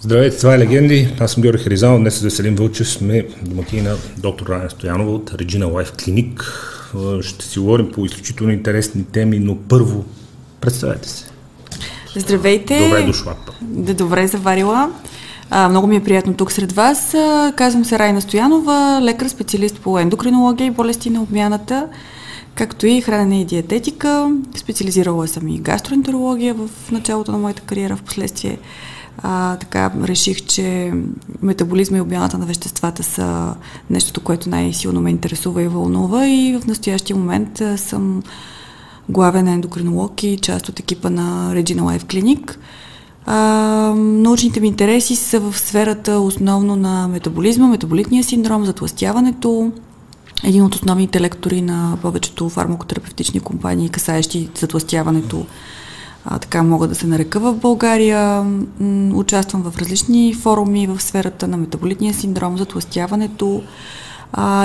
Здравейте, това е Легенди. Аз съм Георги Харизанов. Днес с Веселин Вълчев сме домакини на доктор Райна Стоянова от Regina Life Clinic. Ще си говорим по изключително интересни теми, но първо представете се. Здравейте. Добре дошла. Добре заварила. Много ми е приятно тук сред вас. Казвам се Райна Стоянова, лекар, специалист по ендокринология и болести на обмяната, както и хранене и диететика. Специализирала съм и гастроентерология в началото на моята кариера. Впоследствие така реших, че метаболизма и обмяната на веществата са нещото, което най-силно ме интересува и вълнува, и в настоящия момент съм главен ендокринолог и част от екипа на Regina Life Clinic. Научните ми интереси са в сферата основно на метаболизма, метаболитния синдром, затлъстяването. Един от основните лектори на повечето фармакотерапевтични компании, касаещи затлъстяването, така мога да се нарека, в България. Участвам в различни форуми в сферата на метаболитния синдром, затлъстяването.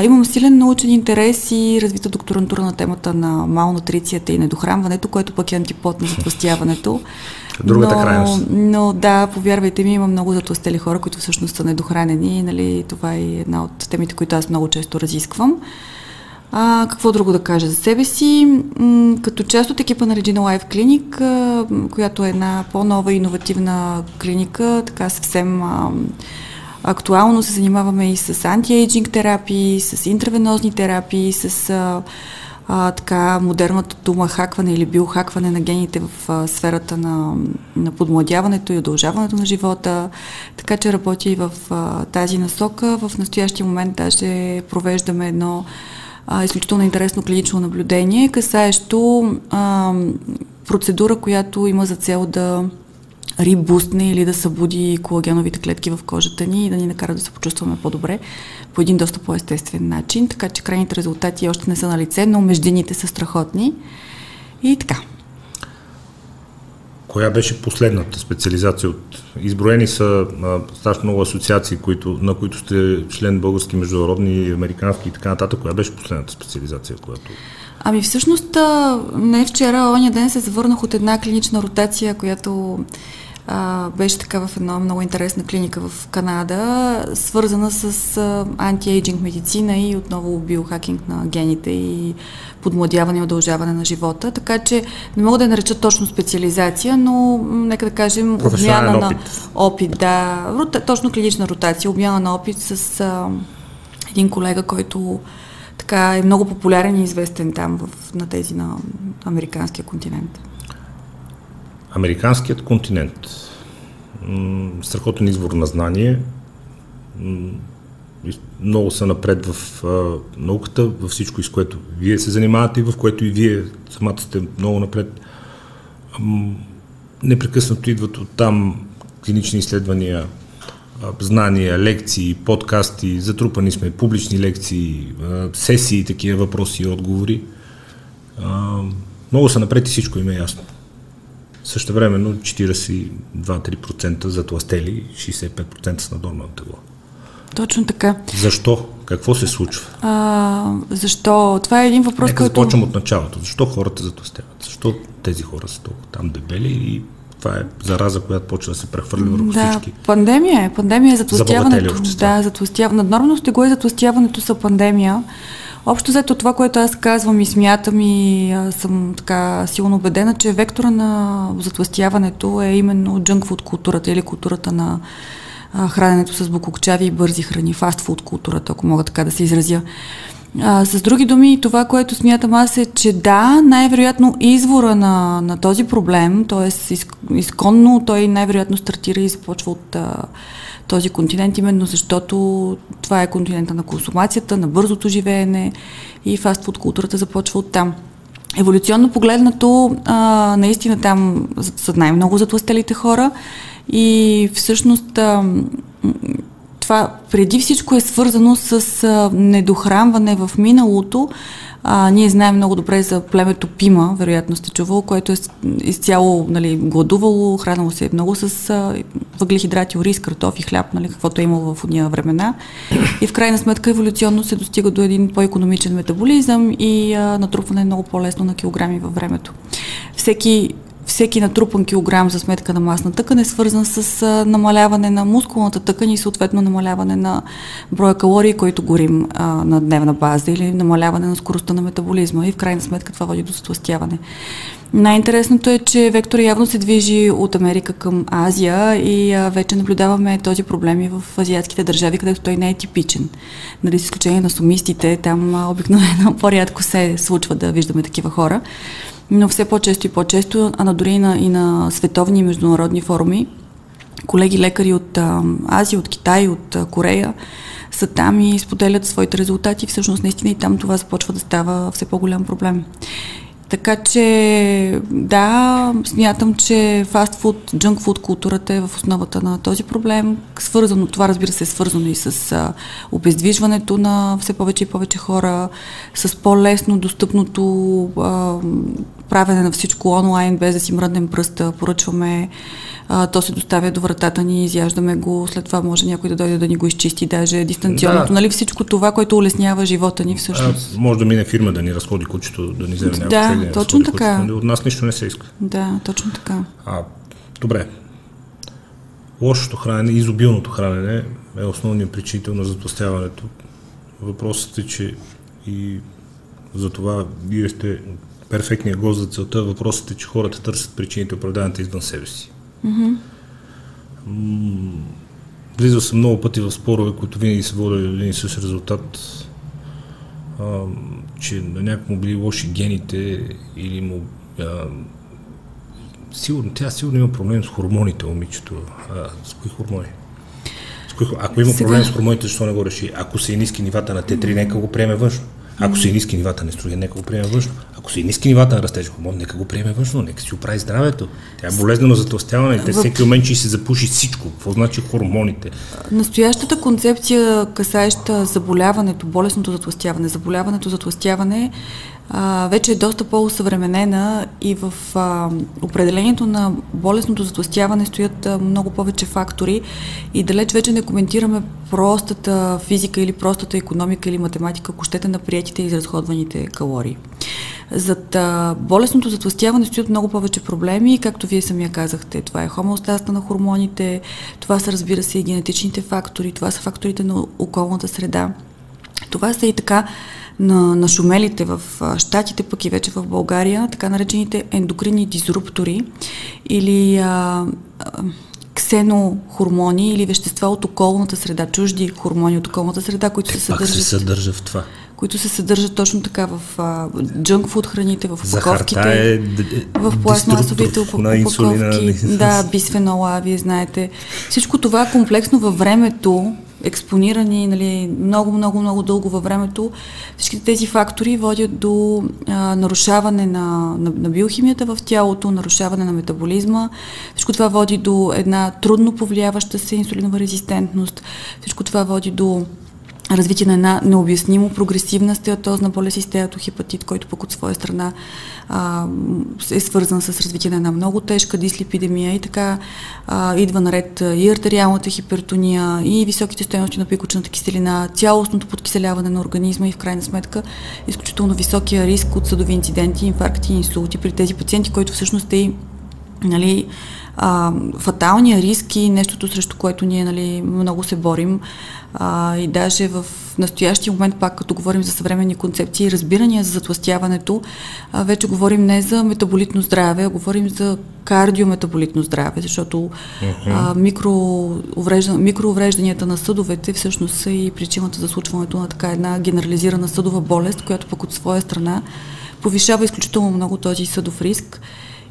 Имам силен научен интерес и развита докторантура на темата на малнутрицията и недохранването, което пък е антипод на затлъстяването. Другата крайност. Но да, повярвайте ми, има много затлъстели хора, които всъщност са недохранени. Нали, това е една от темите, които аз много често разисквам. Какво друго да кажа за себе си? Като част от екипа на Regina Life Clinic, която е една по-нова и иновативна клиника, така съвсем актуално се занимаваме и с анти-ейджинг терапии, с интервенозни терапии, с така модерната дума хакване или биохакване на гените в сферата на подмладяването и удължаването на живота. Така че работя и в тази насока. В настоящия момент даже провеждаме едно изключително интересно клинично наблюдение, касаещо процедура, която има за цел да рибустне или да събуди колагеновите клетки в кожата ни и да ни накара да се почувстваме по-добре по един доста по-естествен начин, така че крайните резултати още не са на лице, но междините са страхотни. И така. Коя беше последната специализация? Изброени са страшно много асоциации, на които сте член, български, международни, американски и така нататък. Коя беше последната специализация, която... Ами всъщност не вчера, оня ден се завърнах от една клинична ротация, която беше така в една много интересна клиника в Канада, свързана с анти-ейджинг медицина и отново биохакинг на гените и подмладяване и удължаване на живота. Така че не мога да я нареча точно специализация, но нека да кажем обмяна на опит. Да, точно клинична ротация, обмяна на опит с един колега, който така е много популярен и известен там на тези на американския континент. Американският континент. Страхотен извор на знание. Много са напред в науката, във всичко, с което вие се занимавате и в което и вие самата сте много напред. Непрекъснато идват от там клинични изследвания, знания, лекции, подкасти, затрупани сме, публични лекции, сесии, такива въпроси и отговори. Много са напред и всичко им е ясно. Същевременно 42-3% затлъстели, 65% са на наднормено тегло. Точно така. Защо? Какво се случва? Защо? Това е един въпрос, който... Нека започнем от началото. Защо хората затлъстяват? Защо тези хора са толкова там дебели и това е зараза, която почва да се прехвърли върху всички? Да, пандемия е затлъстяването. Да, наднормено тегло и затлъстяването са пандемия. Общо взето това, което аз казвам и смятам и съм така силно убедена, че вектора на затлъстяването е именно джънкфуд културата или културата на храненето с букукчави и бързи храни, фастфуд културата, ако мога така да се изразя. С други думи, това, което смятам аз е, че да, най-вероятно извора на този проблем, т.е. изконно той най-вероятно стартира и започва от този континент, именно защото това е континента на консумацията, на бързото живеене и фастфуд културата започва от там. Еволюционно погледнато, наистина там са най-много затлъстелите хора и всъщност... Това преди всичко е свързано с недохранване в миналото. Ние знаем много добре за племето Пима, вероятно сте чувало, което е изцяло гладувало, хранало се много с въглехидрати, ориз, картофи, хляб, каквото е имало в ония времена. И в крайна сметка еволюционно се достига до един по-икономичен метаболизъм и натрупване е много по-лесно на килограми във времето. Всеки всеки натрупан килограм за сметка на масна тъкан е свързан с намаляване на мускулната тъкан и съответно намаляване на броя калории, които горим на дневна база, или намаляване на скоростта на метаболизма, и в крайна сметка това води до затлъстяване. Най-интересното е, че вектор явно се движи от Америка към Азия и вече наблюдаваме този проблем и в азиатските държави, където той не е типичен. Нали, с изключение на сумистите, там обикновено по-рядко се случва да виждаме такива хора. Но все по-често и по-често, а дори и на световни и международни форуми, колеги лекари от Азия, от Китай, от Корея са там и споделят своите резултати. Всъщност наистина и там това започва да става все по-голям проблем. Така че да, смятам, че фастфуд, джънкфуд културата е в основата на този проблем. Свързано, това разбира се е свързано и с обездвижването на все повече и повече хора, с по-лесно достъпното правене на всичко онлайн, без да си мръднем пръста, поръчваме, то се доставя до вратата ни, изяждаме го, след това може някой да дойде да ни го изчисти, даже дистанционното, да. Нали, всичко това, което улеснява живота ни всъщност. Може да мине фирма да ни разходи кучето, да ни вземе някакво. Да, следи, точно така. Кучето, от нас нищо не се иска. Да, точно така. Добре. Лошото хранене, изобилното хранене е основният причинител на затлъстяването. Въпросът е, че и за това вие сте перфектният гост за целта. Въпросът е, че хората търсят причините, оправданите извън себе си. Mm-hmm. Влизал съм много пъти в спорове, които винаги се водят един и същ резултат, че на някакво били лоши гените или му... Тя сигурно има проблем с хормоните, момичето. С кои хормони? Ако има проблем с хормоните, защо не го реши? Ако са и ниски нивата на Т3, нека го приеме външно. Ако са и ниски нивата на естроген, нека го приеме външно. Ако са и ниски нивата на растеж хормон, нека го приеме външно, нека си оправи здравето. Тя е болезнено затлъстяване и те всеки момент ще се запуши всичко. Какво значи хормоните? Настоящата концепция, касаеща заболяването, болестното затлъстяване, вече е доста по-усъвременена и в определението на болестното затлъстяване стоят много повече фактори и далеч вече не коментираме простата физика или простата икономика или математика, ако щете, на приетите и изразходваните калории. Зад болестното затлъстяване стоят много повече проблеми, както вие самия казахте. Това е хомеостазата на хормоните, това са, разбира се, и генетичните фактори, това са факторите на околната среда. Това са и така на шумелите в Щатите, пък и вече в България, така наречените ендокринни дизруптори или ксенохормони или вещества от околната среда, чужди хормони от околната среда, които се съдържат. Пак се съдържа в това. Които се съдържат точно така в джънкфуд храните, в упаковките, в пластмасовите упаковки, да, бисфенола, вие знаете. Всичко това комплексно във времето, експонирани, нали, много дълго във времето, всички тези фактори водят до нарушаване на биохимията в тялото, нарушаване на метаболизма. Всичко това води до една трудно повлияваща се инсулинова резистентност. Всичко това води до развитие на една необяснимо прогресивна стеатозна болест и стеатохепатит, който пък от своя страна е свързан с развитие на една много тежка дислипидемия и така идва наред и артериалната хипертония, и високите стойности на пикочната киселина, цялостното подкиселяване на организма и в крайна сметка изключително високия риск от съдови инциденти, инфаркти и инсулти при тези пациенти, които всъщност е, нали, фаталния риск и нещото, срещу което ние, нали, много се борим. И даже в настоящия момент, пак като говорим за съвременни концепции и разбирания за затлъстяването, вече говорим не за метаболитно здраве, а говорим за кардиометаболитно здраве, защото микроуврежданията на съдовете всъщност са и причината за случването на така една генерализирана съдова болест, която пък от своя страна повишава изключително много този съдов риск.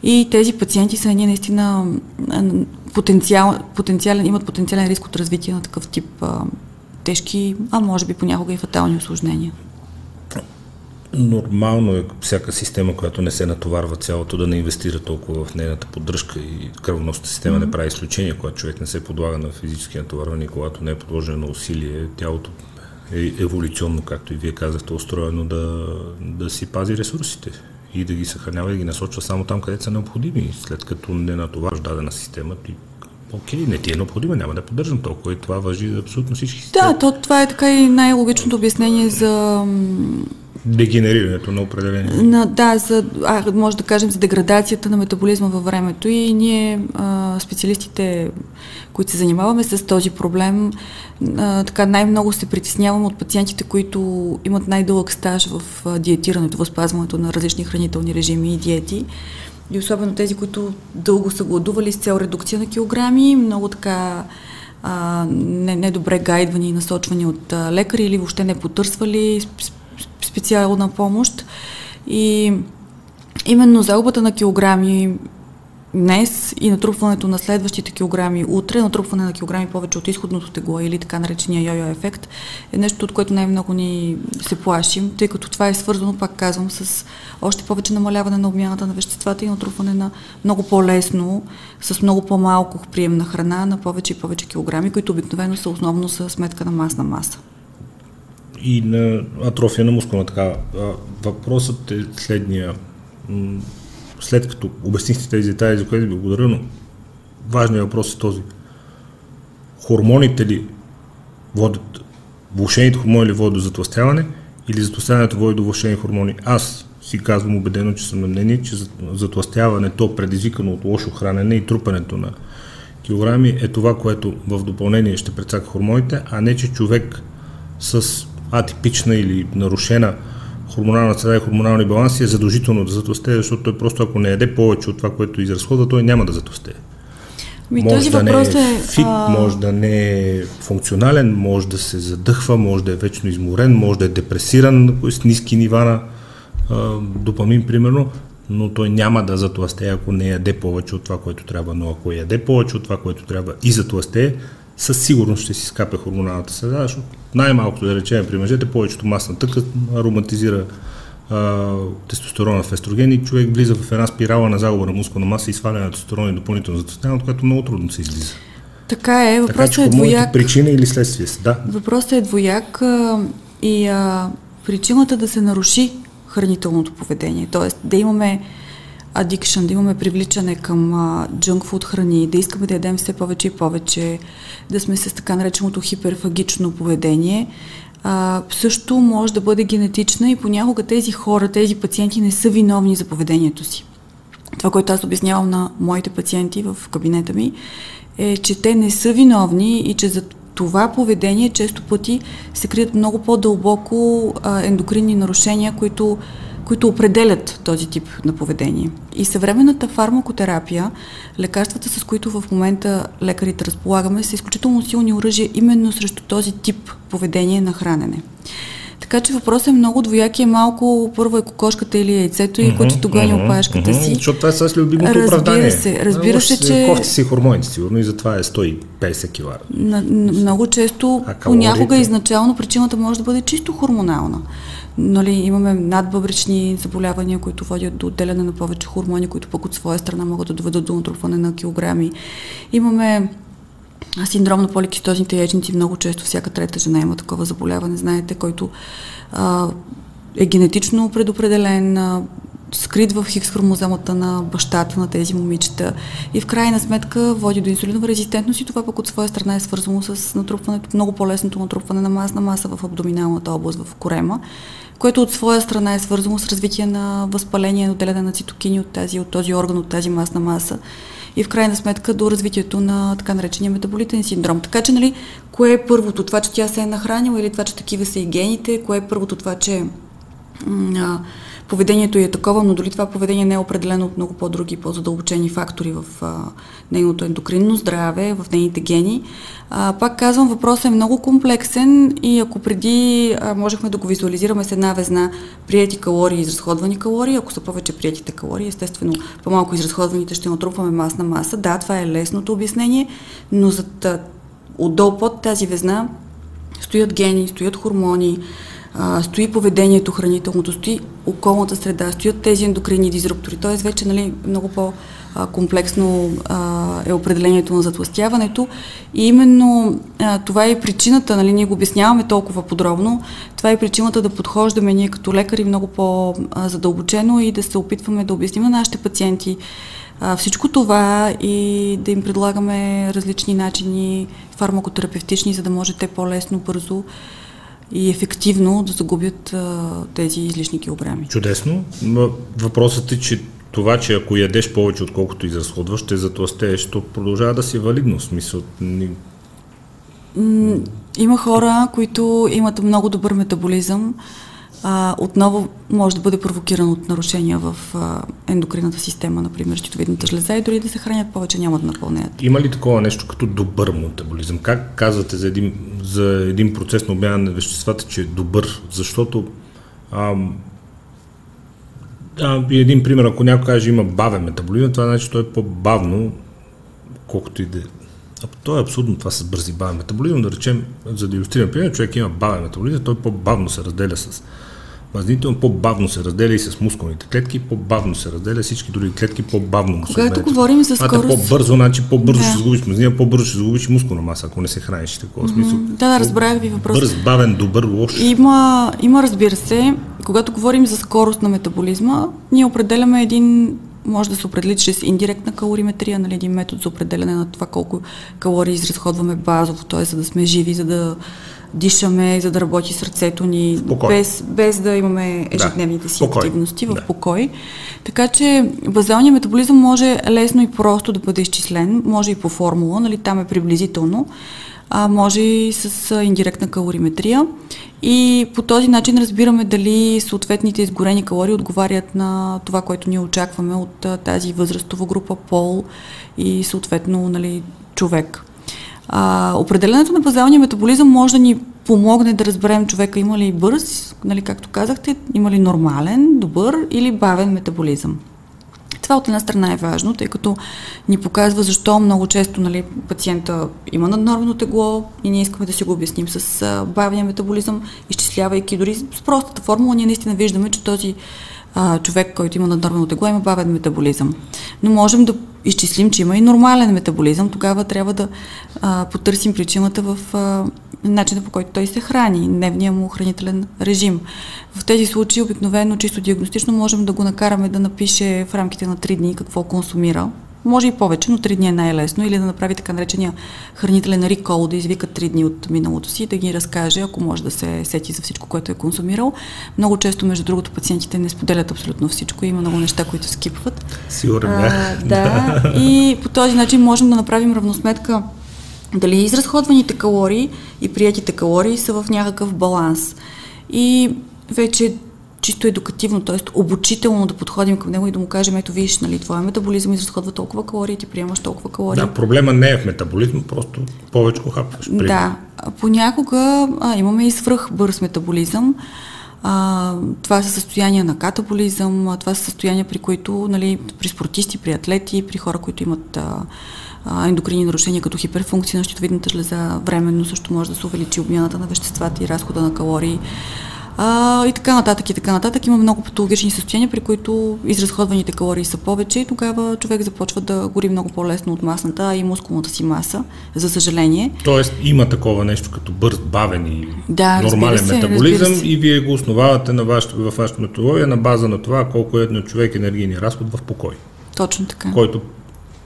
И тези пациенти са едни наистина имат потенциален риск от развитие на такъв тип тежки, а може би понякога и фатални усложнения. Нормално е всяка система, която не се натоварва цялото, да не инвестира толкова в нейната поддръжка, и кръвоносната система не прави изключение, когато човек не се подлага на физически натоварване, когато не е подложено на усилие, тялото е еволюционно, както и вие казахте, устроено да си пази ресурсите и да ги съхранява и ги насочва само там, където са необходими. След като не натоварваш дадена система, окей, не ти е необходима, няма да поддържам толкова, и това важи за абсолютно всички системи. Да, това е така и най-логичното обяснение за дегенерирането на определени. Да, може да кажем за деградацията на метаболизма във времето, и ние, специалистите, които се занимаваме с този проблем, така най-много се притеснявам от пациентите, които имат най-дълъг стаж в диетирането, в спазването на различни хранителни режими и диети. И особено тези, които дълго са гладували с цел редукция на килограми, много така недобре гайдвани и насочвани от лекари или въобще не потърсвали специална помощ. И именно загубата на килограми днес и натрупването на следващите килограми утре, натрупване на килограми повече от изходното тегло или така наречения йо-йо ефект, е нещо, от което най-много ни се плашим, тъй като това е свързано, пак казвам, с още повече намаляване на обмяната на веществата и натрупване на много по-лесно, с много по-малко приемна храна на повече и повече килограми, които обикновено са основно за сметка на масна маса. И на атрофия на мускулна така. Въпросът е следния. След като обяснихте тези детайли, за което ви благодаря, но важният въпрос е този. Хормоните ли водят, влошените хормони ли водят до затлъстяване, или затлъстяването води до влошени хормони? Аз си казвам убедено, че съм на мнение, че затлъстяването, предизвикано от лошо хранене и трупането на килограми, е това, което в допълнение ще прецака хормоните, а не, че човек с атипична или нарушена хормонална среда и хормонални баланси е задължително да затлъстее, защото той просто, ако не яде повече от това, което изразходва, той няма да затлъстее. Може да не е фит, може да не е функционален, може да се задъхва, може да е вечно изморен, може да е депресиран с ниски нива на допамин, примерно, но той няма да затлъстее, ако не яде повече от това, което трябва. Но ако яде повече от това, което трябва и затлъстее, със сигурност ще си скапе хормоналната среда, защото най-малкото, да речем, при мъжете, повечето масна тъкан ароматизира тестостерона в естроген и човек влиза в една спирала на загуба на мускулна маса и сваляне на тестостерон и допълнително затлъстяване, от което много трудно се излиза. Така е, въпросът е двояк. Причина или следствие са, да. Въпросът е двояк и причината да се наруши хранителното поведение, т.е. да имаме адикшън, да имаме привличане към джънкфуд храни, да искаме да ядем все повече и повече, да сме с така нареченото хиперфагично поведение, също може да бъде генетична и понякога тези хора, тези пациенти не са виновни за поведението си. Това, което аз обяснявам на моите пациенти в кабинета ми, е, че те не са виновни и че за това поведение често пъти се крият много по-дълбоко ендокринни нарушения, които определят този тип на поведение. И съвременната фармакотерапия, лекарствата, с които в момента лекарите разполагаме, са изключително силни оръжия именно срещу този тип поведение на хранене. Така че въпросът е много двояк и е малко, първо е кокошката или яйцето, и който тогава не опашката си. Защото това е с любимото оправдание. Разбира се, че... Кофти си хормоните, сигурно, и затова е 150 килара. Много често, понякога изначално причината може да бъде чисто хормонална. Нали, имаме надбъбречни заболявания, които водят до отделяне на повече хормони, които пък от своя страна могат да доведат до натрупване на килограми. Имаме синдром на поликистозните яйчници, много често всяка трета жена има такова заболяване, знаете, който е генетично предопределен, скрит в хикс хромозомата на бащата на тези момичета и в крайна сметка води до инсулинова резистентност, и това пък от своя страна е свързано с натрупването, много по-лесното натрупване на масна маса в абдоминалната област, в корема, което от своя страна е свързано с развитие на възпаление, отделяне на цитокини от този орган, от тази масна маса, и в крайна сметка до развитието на така наречения метаболитен синдром. Така че, нали, кое е първото? Това, че тя се е нахранила, или това, че такива са и гените? Кое е първото? Това, че поведението е такова, но дори това поведение не е определено от много по-други, по-задълбочени фактори в нейното ендокринно здраве, в нейните гени. Пак казвам, въпросът е много комплексен и ако преди можехме да го визуализираме с една везна приети калории, изразходвани калории, ако са повече приетите калории, естествено по-малко изразходваните ще натрупваме масна маса. Да, това е лесното обяснение, но зад отдолу под тази везна стоят гени, стоят хормони, стои поведението хранителното, стои околната среда, стоят тези ендокринни дизруптори. Т.е. вече, нали, много по-комплексно е определението на затлъстяването. И именно това е причината, нали, ние го обясняваме толкова подробно, това е причината да подхождаме ние като лекари много по-задълбочено и да се опитваме да обясним на нашите пациенти всичко това и да им предлагаме различни начини, фармакотерапевтични, за да може те по-лесно, бързо и ефективно да загубят тези излишни килограми. Чудесно. Въпросът е, че това, че ако ядеш повече, отколкото изразходваш, ще затлъстееш, то продължава да си валидно. В смисъл... Има хора, които имат много добър метаболизъм. Отново може да бъде провокиран от нарушения в ендокринната система, например, щитовидната жлеза, и дори да се хранят повече, няма да напълнят. Има ли такова нещо като добър метаболизъм? Как казвате за един процес на обмяна на веществата, че е добър? Защото един пример, ако някой каже, има бавен метаболизъм, това значи, че той е по-бавно, колкото и да... То е абсурдно това с бързи бавен метаболизъм. Да речем, за да илюстрирам пример, човек има бавен метаболизъм, той по-бавно се разделя с мазнително, по-бавно се разделя и с мускулните клетки, по-бавно се разделя всички други клетки, по-бавно му се разделя. Когато говорим за скорост... По-бързо, значи по-бързо ще загубиш мазнина, по-бързо ще загубиш мускулна маса, ако не се храниш. Такова смисъл. Да, разбрах ви въпроса. Бърз, бавен, добър, лош. Има, разбира се, когато говорим за скорост на метаболизма, ние определяме един... Може да се определи чрез индиректна калориметрия, нали, един метод за определяне на това колко калории изразходваме базово, т.е. за да сме живи, за да дишаме, за да работи сърцето ни, без да имаме ежедневните си активности в покой. Така че базалният метаболизъм може лесно и просто да бъде изчислен, може и по формула, нали, там е приблизително, може и с индиректна калориметрия. И по този начин разбираме дали съответните изгорени калории отговарят на това, което ние очакваме от тази възрастова група, пол и съответно, нали, човек. Определенето на базалния метаболизъм може да ни помогне да разберем човека има ли бърз, нали, както казахте, има ли нормален, добър или бавен метаболизъм. Това от една страна е важно, тъй като ни показва защо много често, нали, пациента има наднормено тегло и ние искаме да си го обясним с бавния метаболизъм, изчислявайки дори с простата формула, ние наистина виждаме, че този човек, който има наднормено тегло, има бавен метаболизъм. Но можем да изчислим, че има и нормален метаболизъм, тогава трябва да потърсим причината в начина, по който той се храни, дневния му хранителен режим. В тези случаи обикновено чисто диагностично можем да го накараме да напише в рамките на 3 дни какво консумира. Може и повече, но 3 дни е най-лесно, или да направи така наречения хранителен рекол, да извика 3 дни от миналото си, да ги разкаже, ако може да се сети за всичко, което е консумирал. Много често, между другото, пациентите не споделят абсолютно всичко, има много неща, които скипват. Сигурно. Да, и по този начин можем да направим равносметка дали изразходваните калории и приетите калории са в някакъв баланс. И вече чисто едукативно, т.е. обучително да подходим към него и да му кажем, ето виж, нали, твоя метаболизъм изразходва толкова калории, ти приемаш толкова калории. Да, проблема не е в метаболизма, просто повече хапваш. Да, понякога имаме и свръх бърз метаболизъм. Това са състояния на катаболизъм, това са състояния, при които, нали, при спортисти, при атлети, при хора, които имат ендокринни нарушения като хиперфункция на щитовидната жлеза, временно също може да се увеличи обмяната на веществата и разхода на калории. И така нататък, и така нататък. Има много патологични състояния, при които изразходваните калории са повече и тогава човек започва да гори много по-лесно от масната и мускулната си маса, за съжаление. Тоест има такова нещо като бърз, бавен и нормален метаболизъм и вие го основавате на вашата методология на база на това колко е на човек енергийния разход в покой. Точно така.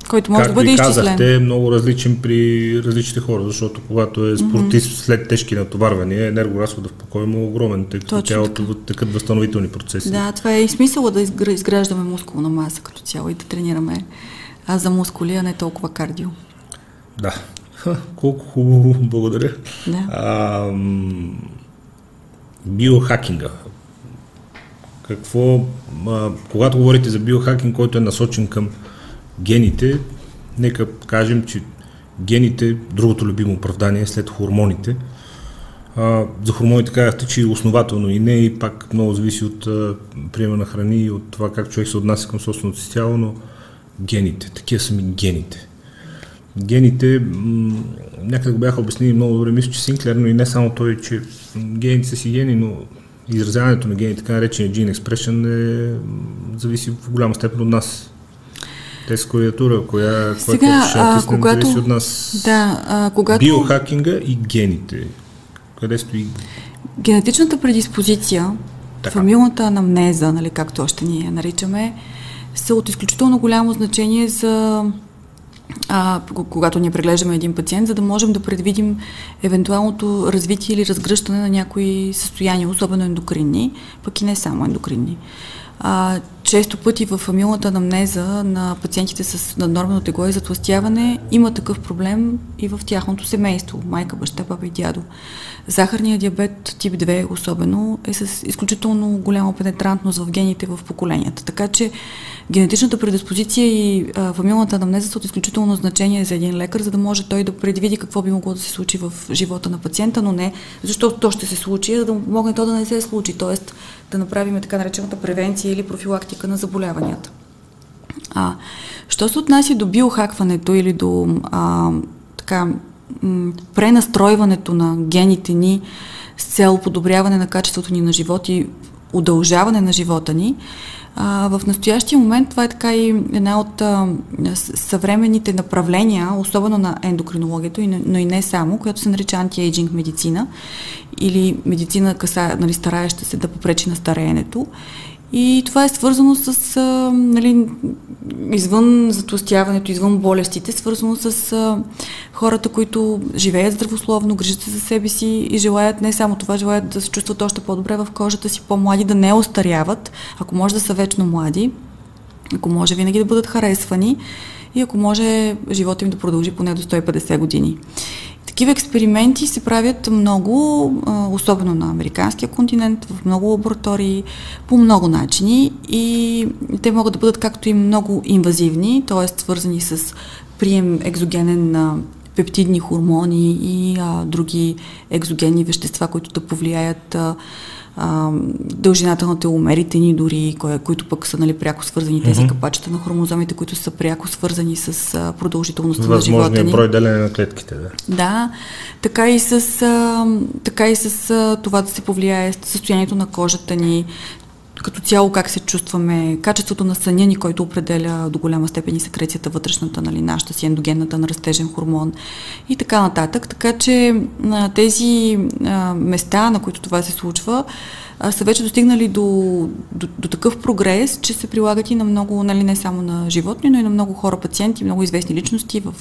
Който може да бъде изчислен. Както ви казахте, е много различен при различните хора, защото когато е спортист след тежки натоварвания, енергоразходът в покой е много огромен, тъй като тялото текат възстановителни процеси. Да, това е и смисъла да изграждаме мускулна маса като цяло и да тренираме за мускули, а не толкова кардио. Да. Колко хубаво, благодаря. Да. Биохакинга. Какво, когато говорите за биохакинг, който е насочен към гените, нека кажем, че гените, другото любимо оправдание след хормоните. За хормоните казахте, че основателно и не, и пак много зависи от приема на храни и от това как човек се отнася към собственото си тяло, но гените, такива са ми гените. Гените, някъде го бяха обяснили много добре, мисля, че Синклер, но и не само той, че гените са си гени, но изразяването на гените, така наречен gene expression, зависи в голяма степен от нас. Тези клавиатура, която ще натиснем, зависи от нас. Биохакинга и гените. Къде стои? Генетичната предиспозиция, фамилната анамнеза, нали, както още ние я наричаме, са от изключително голямо значение за когато ние преглеждаме един пациент, за да можем да предвидим евентуалното развитие или разгръщане на някои състояния, особено ендокринни, пък и не само ендокринни. Често пъти в фамилната анамнеза на пациентите с наднормено тегло и затлъстяване има такъв проблем и в тяхното семейство, майка, баща, баба и дядо. Захарният диабет тип 2 особено е с изключително голяма пенетрантност в гените в поколенията, така че генетичната предиспозиция и фамилната анамнеза са от изключително значение за един лекар, за да може той да предвиди какво би могло да се случи в живота на пациента, но не защото то ще се случи, за да могне то да не се случи, т.е. да направим така наречената превенция или профилактика на заболяванията. Що се отнася до биохакването или до пренастройването на гените ни с цел подобряване на качеството ни на живот и удължаване на живота ни, в настоящия момент това е така и една от съвременните направления, особено на ендокринологията, но и не само, която се нарича анти-ейджинг медицина или медицина, стараеща се да попречи на стареенето. И това е свързано с, извън затлъстяването, извън болестите, свързано с хората, които живеят здравословно, грижат се за себе си и желаят не само това, желаят да се чувстват още по-добре в кожата си, по-млади, да не остаряват, ако може да са вечно млади, ако може винаги да бъдат харесвани и ако може живота им да продължи поне до 150 години. Такива експерименти се правят много, особено на американския континент, в много лаборатории, по много начини и те могат да бъдат както и много инвазивни, т.е. свързани с прием екзогенен на пептидни хормони и други екзогенни вещества, които да повлияят дължината на теломерите ни дори, които пък са пряко свързани, тези капачета на хромозомите, които са пряко свързани с продължителността на живота ни. Възможният брой делене на клетките, да. Да, така и с, това да се повлияе състоянието на кожата ни, като цяло как се чувстваме, качеството на съня ни, който определя до голяма степен и секрецията вътрешната, нашата си ендогенната на растежен хормон и така нататък. Така че тези места, на които това се случва, са вече достигнали до такъв прогрес, че се прилагат и на много, не само на животни, но и на много хора, пациенти, много известни личности в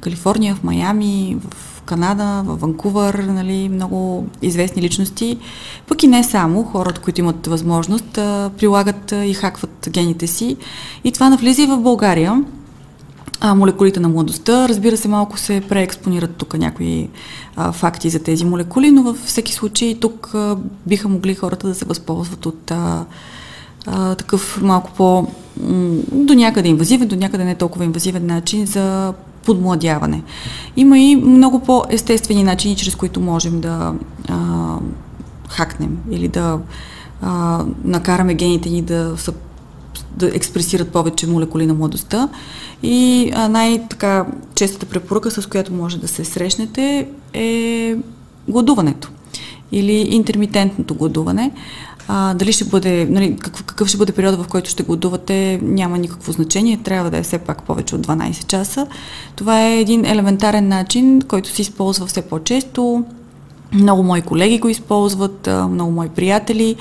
Калифорния, в Майами, в Канада, в Ванкувър, много известни личности. Пък и не само, хората, които имат възможност, прилагат и хакват гените си. И това навлиза и в България. Молекулите на младостта, разбира се, малко се преекспонират тук някои факти за тези молекули, но във всеки случай тук биха могли хората да се възползват от такъв малко до някъде инвазивен, до някъде не толкова инвазивен начин за подмладяване. Има и много по-естествени начини, чрез които можем да хакнем или да накараме гените ни да експресират повече молекули на младостта. И най-така честата препоръка, с която може да се срещнете, е гладуването или интермитентното гладуване. Дали ще бъде, какъв ще бъде периода, в който ще гладувате, няма никакво значение, трябва да е все пак повече от 12 часа. Това е един елементарен начин, който се използва все по-често. Много мои колеги го използват, много мои приятели,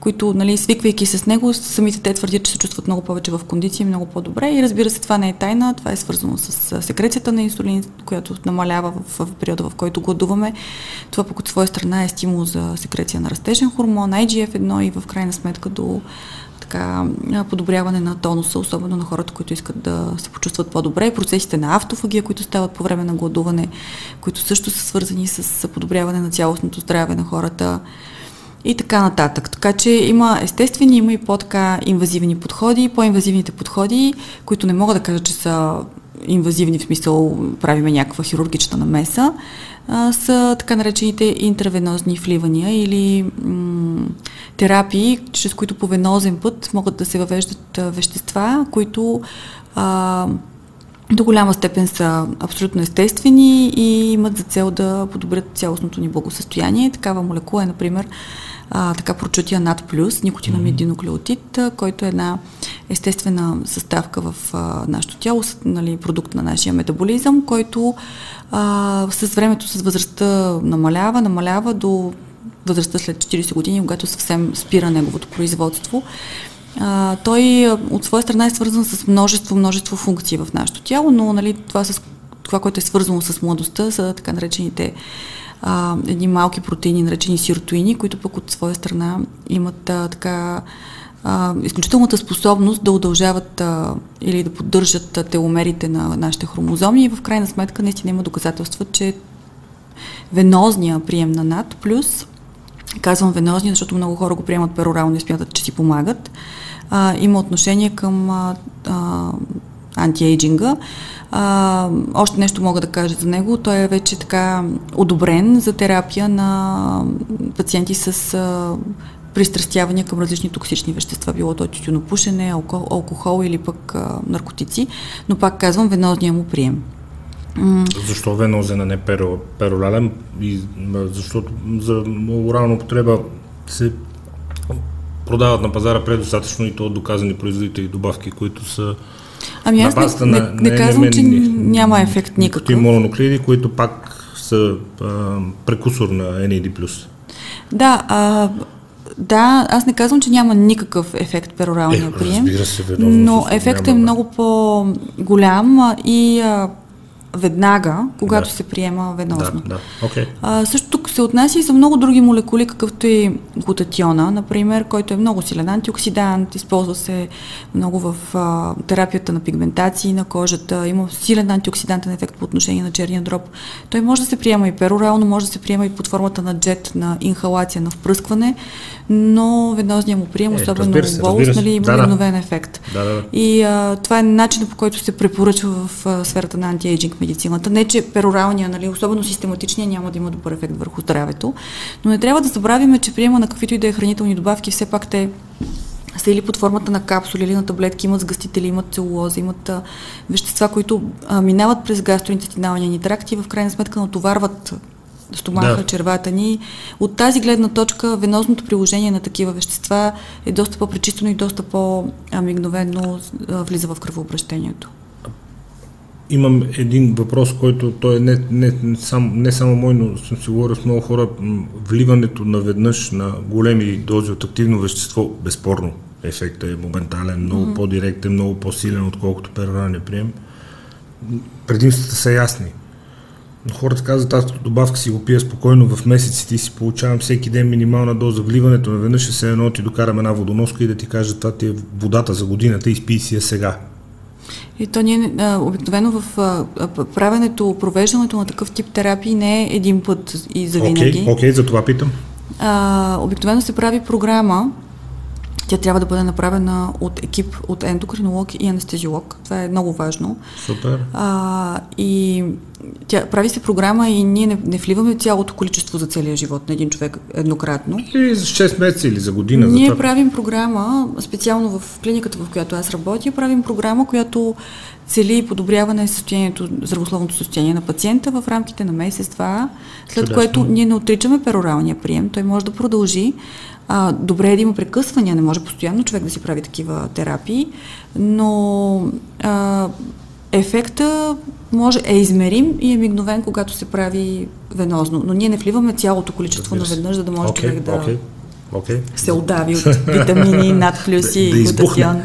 които, свиквайки с него, самите те твърдят, че се чувстват много повече в кондиции, много по-добре. И разбира се, това не е тайна, това е свързано с секрецията на инсулин, която намалява в периода, в който гладуваме. Това пък от своя страна е стимул за секреция на растежен хормон, IGF-1 и в крайна сметка до подобряване на тонуса, особено на хората, които искат да се почувстват по-добре. Процесите на автофагия, които стават по време на гладуване, които също са свързани с подобряване на цялостното здраве на хората и така нататък. Така че има естествени, има и по-така инвазивни подходи. По-инвазивните подходи, които не мога да кажа, че са инвазивни, в смисъл правиме някаква хирургична намеса, са така наречените интравенозни вливания или терапии, чрез които по венозен път могат да се въвеждат вещества, които до голяма степен са абсолютно естествени и имат за цел да подобрят цялостното ни благосъстояние. Такава молекула е, например, така прочутия NAD+, никотинамидинуклеотид, който е една естествена съставка в нашето тяло, продукт на нашия метаболизъм, който с времето, с възрастта намалява до възрастта след 40 години, когато съвсем спира неговото производство. Той от своя страна е свързан с множество функции в нашето тяло, но нали, това, което е свързано с младостта, са така наречените едни малки протеини, наречени сиртуини, които пък от своя страна имат изключителната способност да удължават или да поддържат теломерите на нашите хромозоми и в крайна сметка наистина има доказателства, че венозния прием на NAD+, казвам венозния, защото много хора го приемат перорално и смятат, че си помагат, има отношение към анти-ейджинга. Още нещо мога да кажа за него. Той е вече така одобрен за терапия на пациенти с пристрастявания към различни токсични вещества, било то тютюнопушене, алкохол или пък наркотици, но пак казвам венозния му прием. Защо венозен, а не перорален? Защото за орална употреба се продават на пазара предостатъчно и то от доказани производители и добавки, които са аз не казвам, че няма ефект никакъв. И моноклиди, които пак са прекусор на NAD+. Да, аз не казвам, че няма никакъв ефект пероралния прием, но ефектът е много по-голям и веднага, когато се приема венозно. Okay. Също тук се отнася и за много други молекули, какъвто е глутатиона, например, който е много силен антиоксидант, използва се много в терапията на пигментации на кожата, има силен антиоксидантен ефект по отношение на черния дроб. Той може да се приема и перорално, може да се приема и под формата на джет, на инхалация, на впръскване, но венозният му прием, особено болост, нали, има мигновен ефект. И това е начинът, по който се препоръчва в сферата на антиейджинг медицината. Не, че пероралния, нали, особено систематичния, няма да има добър ефект върху здравето, но не трябва да забравим, че приема на каквито и да е хранителни добавки, все пак те са или под формата на капсули, или на таблетки, имат сгъстители, имат целулоза, имат вещества, които минават през гастроинтестиналния ни тракт и в крайна сметка натоварват стомаха, червата ни. От тази гледна точка венозното приложение на такива вещества е доста по-пречистено и доста по-мигновено влиза в кръвообращението. Имам един въпрос, който той не само мой, но съм си говорил с много хора. Вливането наведнъж на големи дози от активно вещество, безспорно ефектът е моментален, много по-директен, много по-силен, отколкото пероралния прием. Предимствата са ясни. Хората казват, аз добавка си го пия спокойно в месеците и си получавам всеки ден минимална доза. Вливането наведнъж е едно, ти докарам една водоноска и да ти кажа, това ти е водата за годината, изпий си я сега. И то ние обикновено в провеждането на такъв тип терапии не е един път и за винаги. Окей, за това питам. Обикновено се прави програма, тя трябва да бъде направена от екип от ендокринолог и анестезиолог. Това е много важно. Супер. И тя прави се програма и ние не вливаме цялото количество за целия живот на един човек еднократно. Или за 6 месеца, или за година. Ние правим програма, специално в клиниката, в която аз работя, правим програма, която цели подобряване здравословното състояние на пациента в рамките на месец-два, след което ние не отричаме пероралния прием. Той може да продължи. Добре е да има прекъсвания, не може постоянно човек да си прави такива терапии, но ефекта е измерим и е мигновен, когато се прави венозно. Но ние не вливаме цялото количество наведнъж, за да може човек да се отдави от витамини, NAD+, глутатион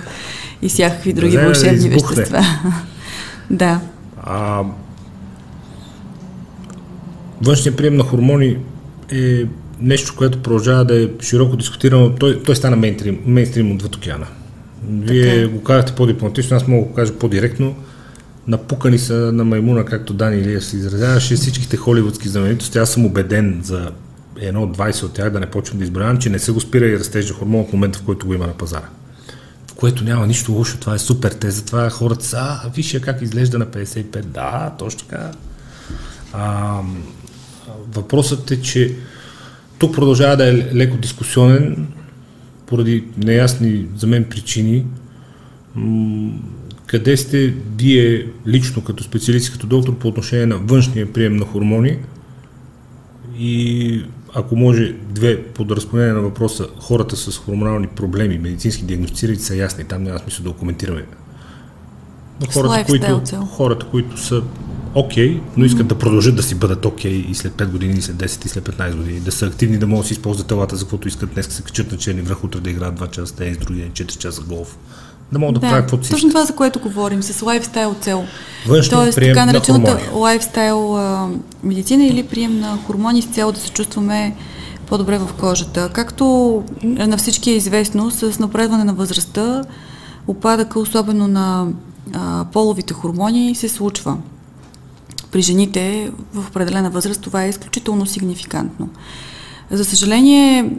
и всякакви други вълшебни вещества. Да. Външният прием на хормони е нещо, което продължава да е широко дискутирано. Той стана мейнстрим отвъд океана. Вие го казахте по-дипломатично, аз мога да го кажа по-директно. Напукани са на маймуна, както Дани Илиев се изразяваше, всичките холивудски знаменитости. Аз съм убеден за едно от 20 от тях, да не почвам да избравям, че не се го спира и растежа хормон в момента, в който го има на пазара. В което няма нищо лошо, това е супер. Те затова хората са, виж как изглежда на 55. Да, точно така. Въпросът е, че тук продължава да е леко дискусионен, поради неясни за мен причини. Къде сте вие лично като специалист, като доктор по отношение на външния прием на хормони и ако може две подразпонения на въпроса, хората с хормонални проблеми, медицински диагностицирани са ясни, там няма смисъл да го коментираме. Хората, които са окей, но искат да продължат да си бъдат окей и след 5 години, и след 10, и след 15 години, да са активни, да могат да си използват телата, за каквото искат. Днес се качат на черни връх, утре да играят 2 часа тенис, други ден 4 часа голф. Да могат да правят каквото си. Точно това, за което говорим, с лайфстайл цел. Тоест, така наречената лайфстайл медицина или прием на хормони с цел да се чувстваме по-добре в кожата. Както на всички е известно, с напредване на възрастта, упадъка, особено на половите хормони, се случва. При жените в определена възраст това е изключително сигнификантно. За съжаление,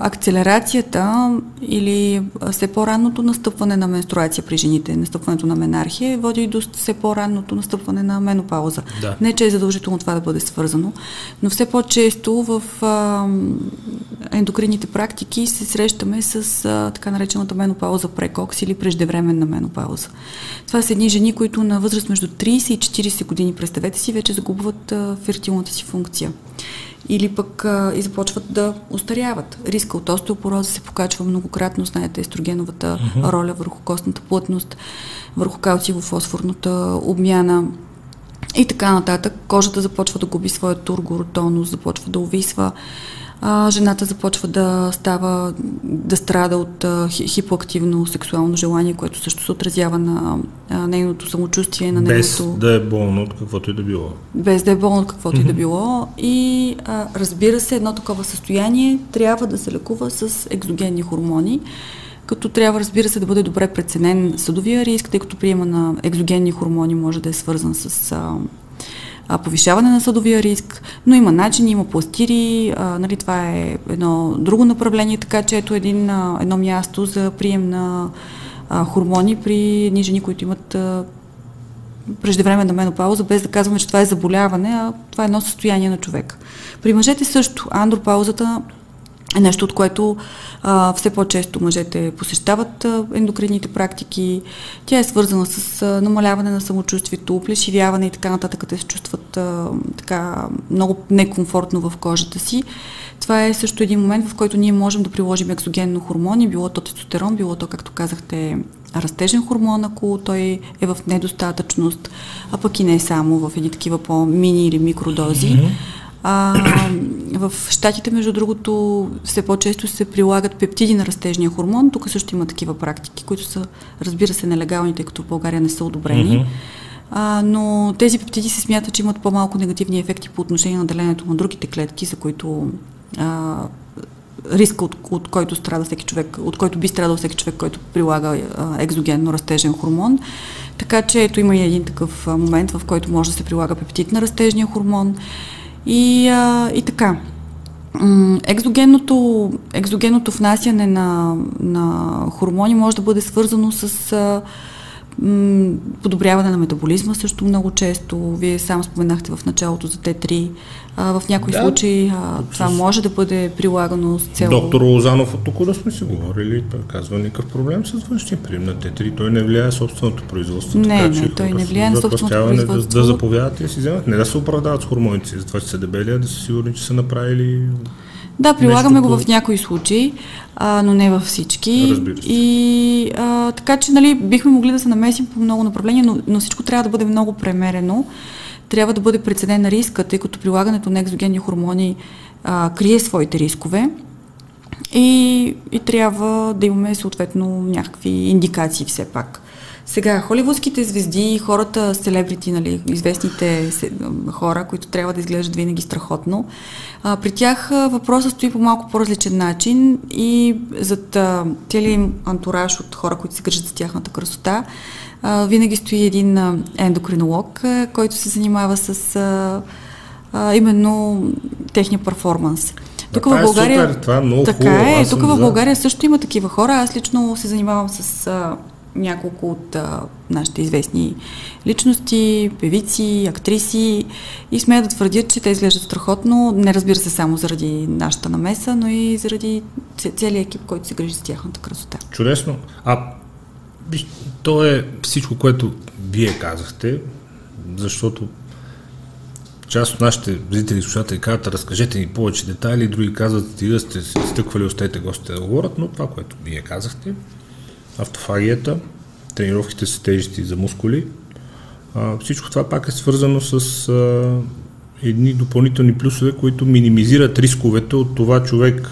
акцелерацията или все по-ранното настъпване на менструация при жените, настъпването на менархия, води до все по-ранното настъпване на менопауза. Да. Не, че е задължително това да бъде свързано, но все по-често в ендокринните практики се срещаме с така наречената менопауза прекокс или преждевременна менопауза. Това са едни жени, които на възраст между 30 и 40 години, представете си, вече загубват фертилната си функция. Или пък и започват да остаряват. Риска от остеопороза се покачва многократно, знаете, естрогеновата роля върху костната плътност, върху калциево-фосфорната обмяна и така нататък. Кожата започва да губи своя тургоротонус, започва да увисва, жената започва да страда от хипоактивно сексуално желание, което също се отразява на нейното самочувствие, на нейното... Без да е болно от каквото и да било. Без да е болно от каквото и да било. И разбира се, едно такова състояние трябва да се лекува с екзогенни хормони, като трябва, разбира се, да бъде добре преценен съдовия риск, тъй като приема на екзогенни хормони може да е свързан с... повишаване на съдовия риск, но има начини, има пластири, нали, това е едно друго направление, така че ето едно място за прием на хормони при едни жени, които имат преждевременна менопауза, без да казваме, че това е заболяване, а това е едно състояние на човека. При мъжете също, андропаузата е нещо, от което все по-често мъжете посещават ендокринните практики. Тя е свързана с намаляване на самочувствието, плешивяване и така нататък, като се чувстват така много некомфортно в кожата си. Това е също един момент, в който ние можем да приложим екзогенно хормони, било то тестостерон, било то, както казахте, растежен хормон, ако той е в недостатъчност, а пък и не само в едни такива по-мини или микродози. В щатите, между другото, все по-често се прилагат пептиди на растежния хормон. Тук също има такива практики, които са, разбира се, нелегални, тъй като в България не са одобрени. Но тези пептиди се смятат, че имат по-малко негативни ефекти по отношение на делението на другите клетки, за които риска, от който страда всеки човек, от който би страдал всеки човек, който прилага екзогенно растежен хормон. Така че ето има и един такъв момент, в който може да се прилага пептид на растежния хормон. И така, екзогенното внасяне на хормони може да бъде свързано с подобряване на метаболизма също много често. Вие сам споменахте в началото за Т3. В някои случаи това може да бъде прилагано с цел... Доктор Лозанов, от тук да сме си говорили, казва, никакъв проблем с външния прием на Т3. Той не влияе собственото производство. Той не влияе на собственото производство. Да заповядат и да си вземат. Не да се оправдават с хормоните, за това, че са дебели, а да са сигурни, че са направили... Да, прилагаме го в някои случаи, но не във всички. Разбира се. И така че, нали, бихме могли да се намесим по много направления, но всичко трябва да бъде много премерено. Трябва да бъде преценен рискът, тъй като прилагането на екзогенни хормони крие своите рискове и трябва да имаме съответно някакви индикации все пак. Сега, холивудските звезди, хората, селебрити, нали, известните хора, които трябва да изглеждат винаги страхотно, при тях въпросът стои по малко по-различен начин и зад целият им антураж от хора, които се грижат за тяхната красота, винаги стои един ендокринолог, който се занимава с именно техния перформанс. Тук в България, супер, това е много така хубаво. Е, тук в България също има такива хора. Аз лично се занимавам с... няколко от нашите известни личности, певици, актриси и смея да твърдят, че те изглеждат страхотно, не разбира се само заради нашата намеса, но и заради целият екип, който се грижи за тяхната красота. Чудесно. То е всичко, което вие казахте, защото част от нашите зрители и слушатели казват, разкажете ни повече детайли, други казват, и да сте се стъквали, оставите гостите да говорят, но това, което вие казахте, автофагията, тренировките с тежести за мускули, Всичко това пак е свързано с едни допълнителни плюсове, които минимизират рисковете от това човек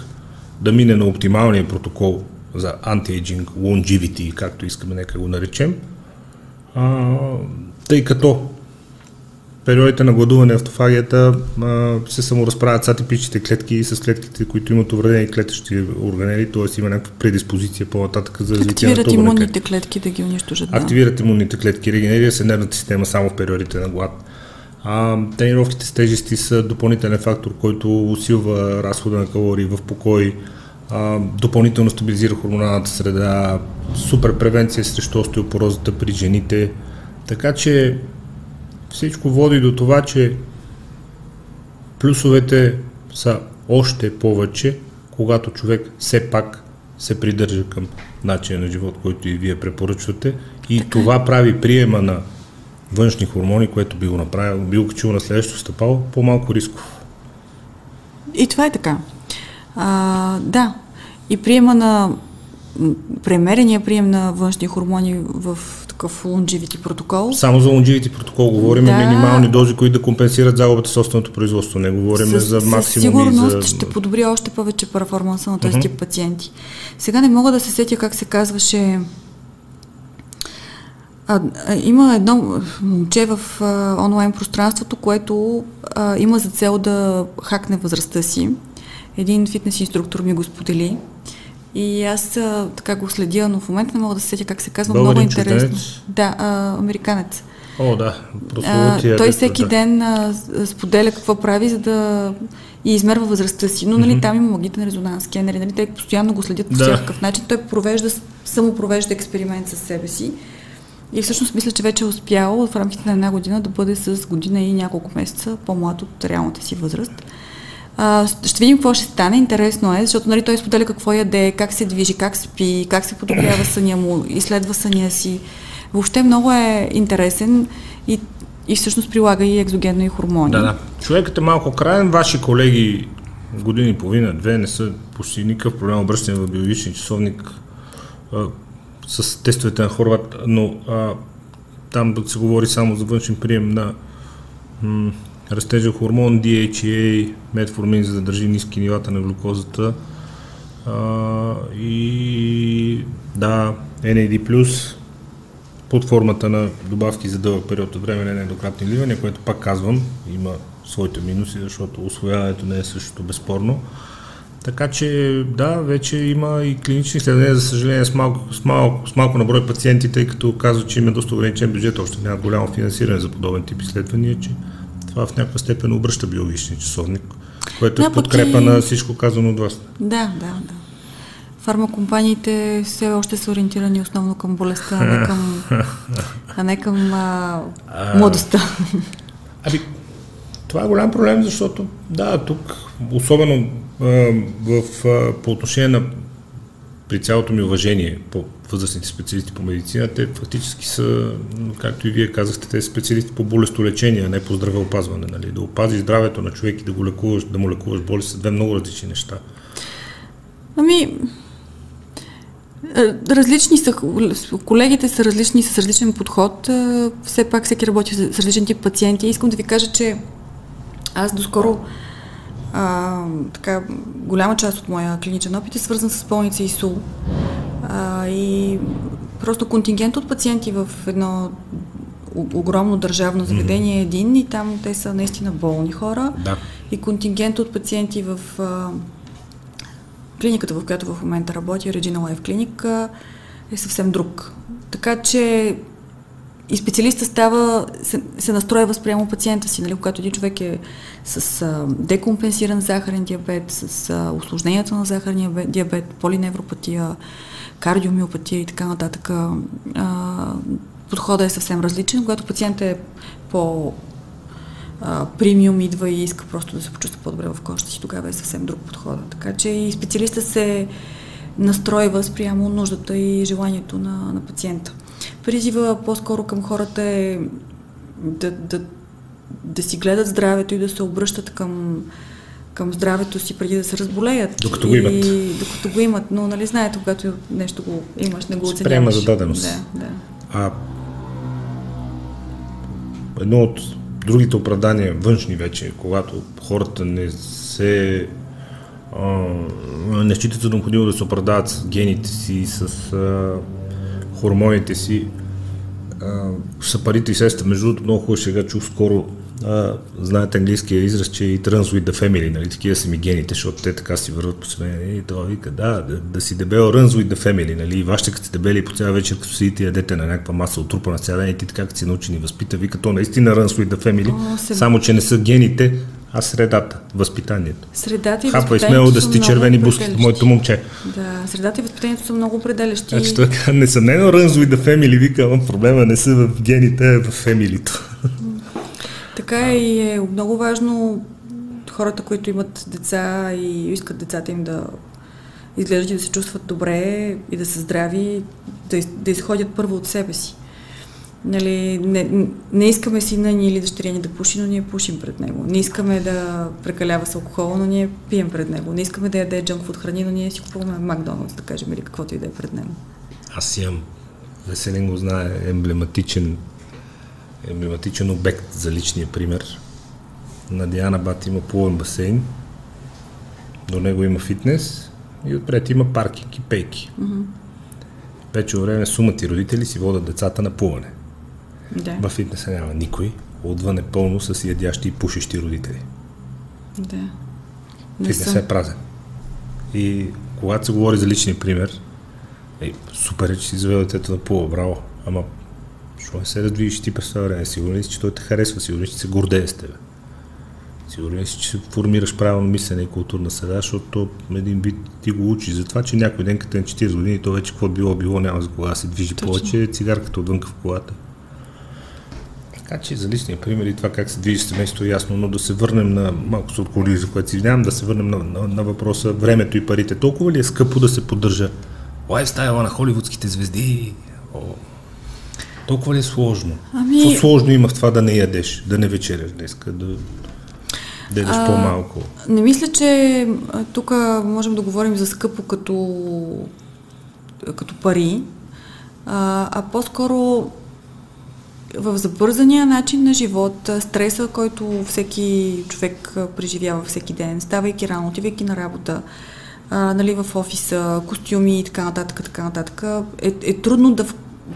да мине на оптималния протокол за анти-ейджинг, лонживити, както искаме нека го наречем, тъй като периодите на гладуване, автофагията се саморазправят с атипичните клетки и с клетките, които имат увредени клетъчни органели, т.е. има някаква предиспозиция по-нататък за развитие на това. Активират имунните клетки да ги унищожат. Активират имунните клетки, регенерира се нервната система само в периодите на глад. Тренировките с тежести са допълнителен фактор, който усилва разхода на калории в покой, допълнително стабилизира хормоналната среда, супер превенция срещу остеопорозата при жените. Така че всичко води до това, че плюсовете са още повече, когато човек все пак се придържа към начина на живот, който и вие препоръчвате, и така това прави приема на външни хормони, което би го направило, би го качило на следващото стъпало, по-малко рисков. И това е така. Да, и приема на премерения прием на външни хормони в такъв лонживити протокол. Само за лонживити протокол говорим, да, минимални дози, които да компенсират загубата собственото производство. Не говорим за максимуми. Сигурност ще подобри още повече перформанса на този тип пациенти. Сега не мога да се сетя как се казваше. Има едно момче в онлайн пространството, което има за цел да хакне възрастта си. Един фитнес инструктор ми го сподели. И аз така го следя, но в момента не мога да се сетя как се казва. Българин, много интересно. Чуденец. Да, американец. О, да. Той всеки ден споделя какво прави, за да и измерва възрастта си. Но нали, там има магнитен резонанс скенери, нали, те постоянно го следят по всякакъв начин. Той само провежда експеримент със себе си. И всъщност мисля, че вече е успял в рамките на една година да бъде с година и няколко месеца по-млад от реалната си възраст. Ще видим какво ще стане, интересно е, защото нали, той споделя какво яде, как се движи, как спи, как се подобрява съня му, изследва съня си. Въобще много е интересен и всъщност прилага и екзогенно и хормони. Да, да. Човекът е малко крайен, ваши колеги години и половина, две не са почти никакъв проблем, обръщане в биологичния часовник с тестовете на Хорват, но там се говори само за външен прием на растежен хормон, DHEA, метформин, за да държи ниски нивата на глюкозата, и да, NAD+, под формата на добавки за дълъг период от време, нееднократни вливания, което пак казвам, има своите минуси, защото усвояването не е същото безспорно. Така че да, вече има и клинични изследвания, за съжаление с малко на брой пациенти, тъй като казва, че има доста ограничен бюджет, още няма голямо финансиране за подобен тип изследвания, че това в някаква степен обръща биологичния часовник, което е подкрепа на всичко казано от вас. Да. Фармакомпаниите все още са ориентирани основно към болестта, а не към младостта. Това е голям проблем, защото тук, особено по отношение на, при цялото ми уважение по възрастните специалисти по медицина, те фактически са, както и вие казахте, те специалисти по болестолечение, а не по здравеопазване. Нали? Да опазиш здравето на човек и да го лекуваш, да му лекуваш болест, са две много различни неща. Различни са, колегите са различни, с различен подход. Все пак всеки работи с различен тип пациенти. Искам да ви кажа, че аз доскоро голяма част от моя клиничен опит е свързан с болница ИСУЛ. И просто контингент от пациенти в едно огромно държавно заведение е един, и там те са наистина болни хора. Да. И контингент от пациенти в клиниката, в която в момента работи, Regina Life Clinic, е съвсем друг. Така че и специалистът се настроява спрямо пациента си, нали, когато един човек е с декомпенсиран захарен диабет, с усложненията на захарния диабет, полиневропатия, кардиомиопатия и така нататък. Подходът е съвсем различен. Когато пациентът е по-премиум, идва и иска просто да се почувства по-добре в кожата си, тогава е съвсем друг подход. Така че и специалистът се настройва спрямо нуждата и желанието на пациента. Призива по-скоро към хората е да си гледат здравето и да се обръщат към здравето си преди да се разболеят. Докато го имат. Но нали знаете, когато нещо го имаш, не го оценяваш. Спряма зададеност. Да. Едно от другите оправдания, външни вече, когато хората не считат за необходимо да се оправдават с гените си, с хормоните си, са парите и средства. Между другото, много хубаво шега чух скоро, знаете английския израз, че и trans with the family, нали, такива са ми гените, защото те така си върват по семейния и той вика, да си дебел, runs with the family, нали, и вашите като си дебели по цяла вечер, като седите и ядете на някаква маса от трупа на цял ден и ти така като си научени възпита, вика, то наистина runs with the family, само че не са гените, а средата, възпитанието. Средата и възпитанието. Хапа и смело да сте червени буски, моето момче. Да, средата и възпитанието са много определящи. Значи така, несъмнено runs with the family, вика, проблема не са в гените, а в фемилито. Така и е много важно хората, които имат деца и искат децата им да изглеждат и да се чувстват добре и да са здрави, да изходят първо от себе си. Нали, не искаме сина ни или дъщеря ни да пуши, но ние пушим пред него. Не искаме да прекалява с алкохол, но ние пием пред него. Не искаме да яде джънк фуд храни, но ние си купуваме Макдоналдс, да кажем, или каквото и да е пред него. Аз имам, Веселин го знае, емблематичен обект за личния пример. На Диана Бат има плувен басейн, до него има фитнес и отпред има паркинг и пейки. Mm-hmm. Вече време сумата и родители си водят децата на плуване. Да. Във фитнеса няма никой, отвън е пълно с ядящи и пушещи родители. Да. Фитнесът е празен. И когато се говори за личния пример, супер е, че си заведе детето да плува, браво, ама що не се да видиш ти през това време? Сигурен си, че той те харесва, сигурен си, че се гордее с тебе. Сигурен си, че формираш правилно мислене и културна среда, защото един вид ти го учиш за това, че някой ден като е на 40 години, то вече какво било, няма за кога да се движи повече, цигарката отвънка в колата. Така че за личния пример и това как се движи семейството е ясно, но да се върнем на малко се отколили, за което си винявам, да се върнем на въпроса времето и парите. Толкова ли е скъпо да се поддържа лайфстайла на холивудските звезди? Толкова ли е сложно? Какво сложно има в това да не ядеш, да не вечеряш днес, да ядеш по-малко? Не мисля, че тук можем да говорим за скъпо като пари, а по-скоро в забързания начин на живот, стреса, който всеки човек преживява всеки ден, ставайки рано, отивайки на работа, нали, в офиса, костюми и така нататък, е трудно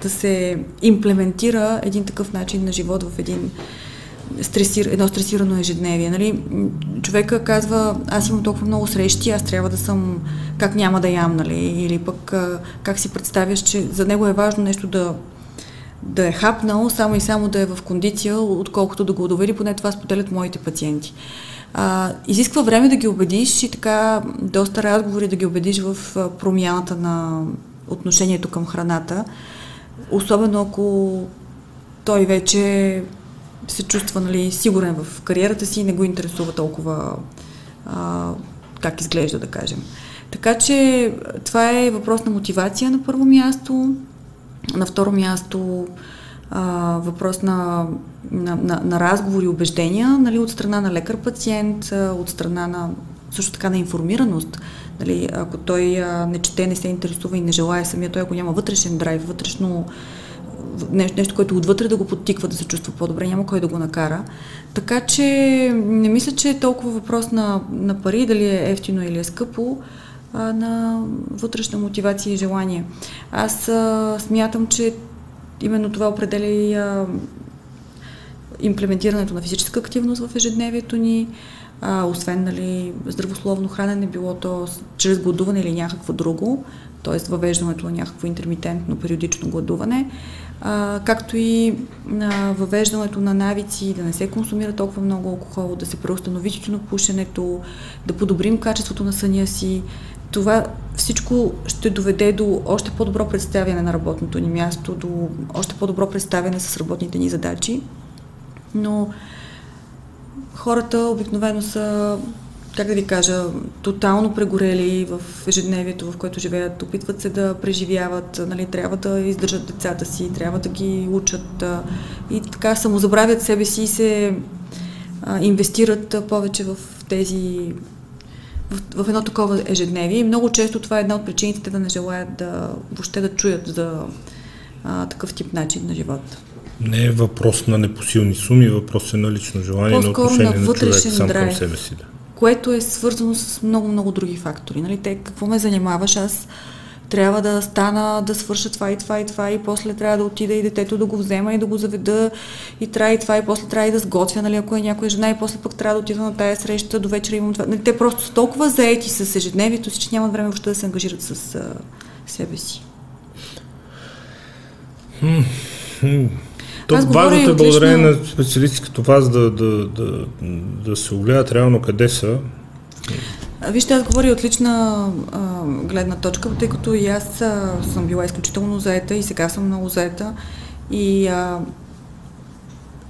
да се имплементира един такъв начин на живот в едно стресирано ежедневие. Нали? Човека казва, аз имам толкова много срещи, аз трябва да съм, как няма да ям, нали? Или пък как си представяш, че за него е важно нещо да е хапнал, само и само да е в кондиция, отколкото да го удовери, поне това споделят моите пациенти. Изисква време да ги убедиш и така доста разговори да ги убедиш в промяната на отношението към храната. Особено ако той вече се чувства, нали, сигурен в кариерата си и не го интересува толкова как изглежда, да кажем. Така че това е въпрос на мотивация на първо място, на второ място въпрос на разговори и убеждения, нали, от страна на лекар-пациент, от страна на също така на информираност. Нали, ако той не чете, не се интересува и не желая самия, той ако няма вътрешен драйв, вътрешно нещо, което отвътре да го подтиква да се чувства по-добре, няма кой да го накара. Така че не мисля, че е толкова въпрос на пари, дали е ефтино или е скъпо, на вътрешна мотивация и желание. Аз смятам, че именно това определя и имплементирането на физическа активност в ежедневието ни, освен, нали, здравословно хранене, било то чрез гладуване или някакво друго, т.е. въвеждането на някакво интермитентно периодично гладуване, както и въвеждането на навици, да не се консумира толкова много алкохол, да се преустанови тютюнопушенето, да подобрим качеството на съня си. Това всичко ще доведе до още по-добро представяне на работното ни място, до още по-добро представяне с работните ни задачи, но хората обикновено са, как да ви кажа, тотално прегорели в ежедневието, в което живеят, опитват се да преживяват, нали, трябва да издържат децата си, трябва да ги учат и така самозабравят себе си и се инвестират повече в тези, в едно такова ежедневие и много често това е една от причините да не желаят въобще да чуят за такъв тип начин на живота. Не е въпрос на непосилни суми, въпрос е на лично желание, на отношение на човек сам към себе си. Да. Което е свързано с много-много други фактори. Нали? Те, какво ме занимаваш, аз трябва да стана, да свърша това и това и това и после трябва да отида и детето да го взема и да го заведа и трябва и това и после трябва и да сготвя, нали, ако е някоя жена и после пък трябва да отида на тая среща, до вечера имам това. Нали, те просто са толкова заети с ежедневието си, че нямат време въобще да се ангажират с себе си. Тук базата е благодарение на специалисти като вас да се огледат реално къде са. Вижте, аз говоря от лична гледна точка, тъй като и аз съм била изключително заета и сега съм много заета. И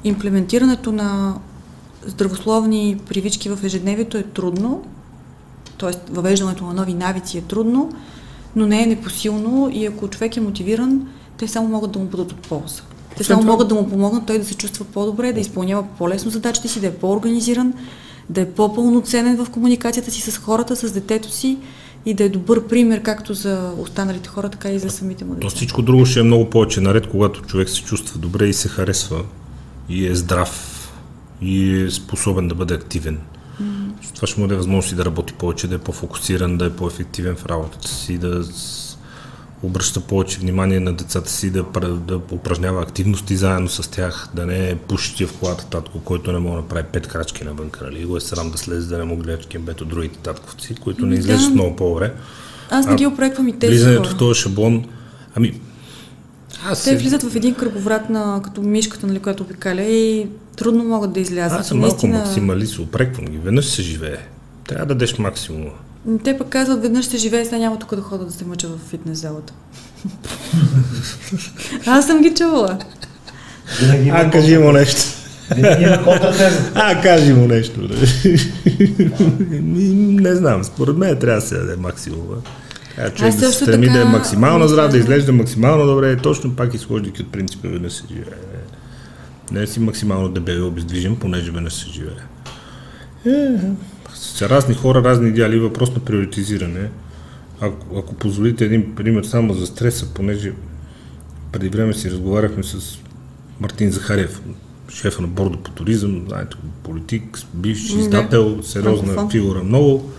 имплементирането на здравословни привички в ежедневието е трудно, т.е. въвеждането на нови навици е трудно, но не е непосилно и ако човек е мотивиран, те само могат да му бъдат от полза. Те само могат да му помогнат той да се чувства по-добре, да изпълнява по-лесно задачите си, да е по-организиран, да е по-пълноценен в комуникацията си с хората, с детето си и да е добър пример както за останалите хора, така и за самите му деца. Но всичко друго ще е много повече наред, когато човек се чувства добре и се харесва и е здрав и е способен да бъде активен. Това ще му даде възможност и да работи повече, да е по-фокусиран, да е по-ефективен в работата си, да обръща повече внимание на децата си, да упражнява активности заедно с тях, да не е пушещия в колата татко, който не мога да прави 5 крачки навънка, нали? Го е срам да слезе, да не мога да гледа кембет от другите татковци, които не излежат много по-добре. Аз не ги опреквам и тези влизането в този шаблон, Те влизат в един кръговрат като мишката, нали, която обикаля и трудно могат да излязат. Аз съм малко максималист, опреквам ги, веднъж се живее. Трябва да дадеш максимума. Те пък казват, веднъж ще живее, сега няма тук да хода да се мъча в фитнес залата. Аз съм ги чувала. Кажи му нещо. Кажи му нещо. Не знам, според мен трябва да се даде максимума. Човек да се стреми да е максимално здрав, да изглежда максимално добре, точно пак изхождайки от принципа веднъж се живее. Не си максимално дебел и обездвижен, понеже веднъж се живее. Са разни хора, разни идеали, въпрос на приоритизиране. Ако позволите един пример само за стреса, понеже преди време си разговаряхме с Мартин Захариев, шефа на борда по туризъм, знаете, политик, бивш издател, сериозна фигура много.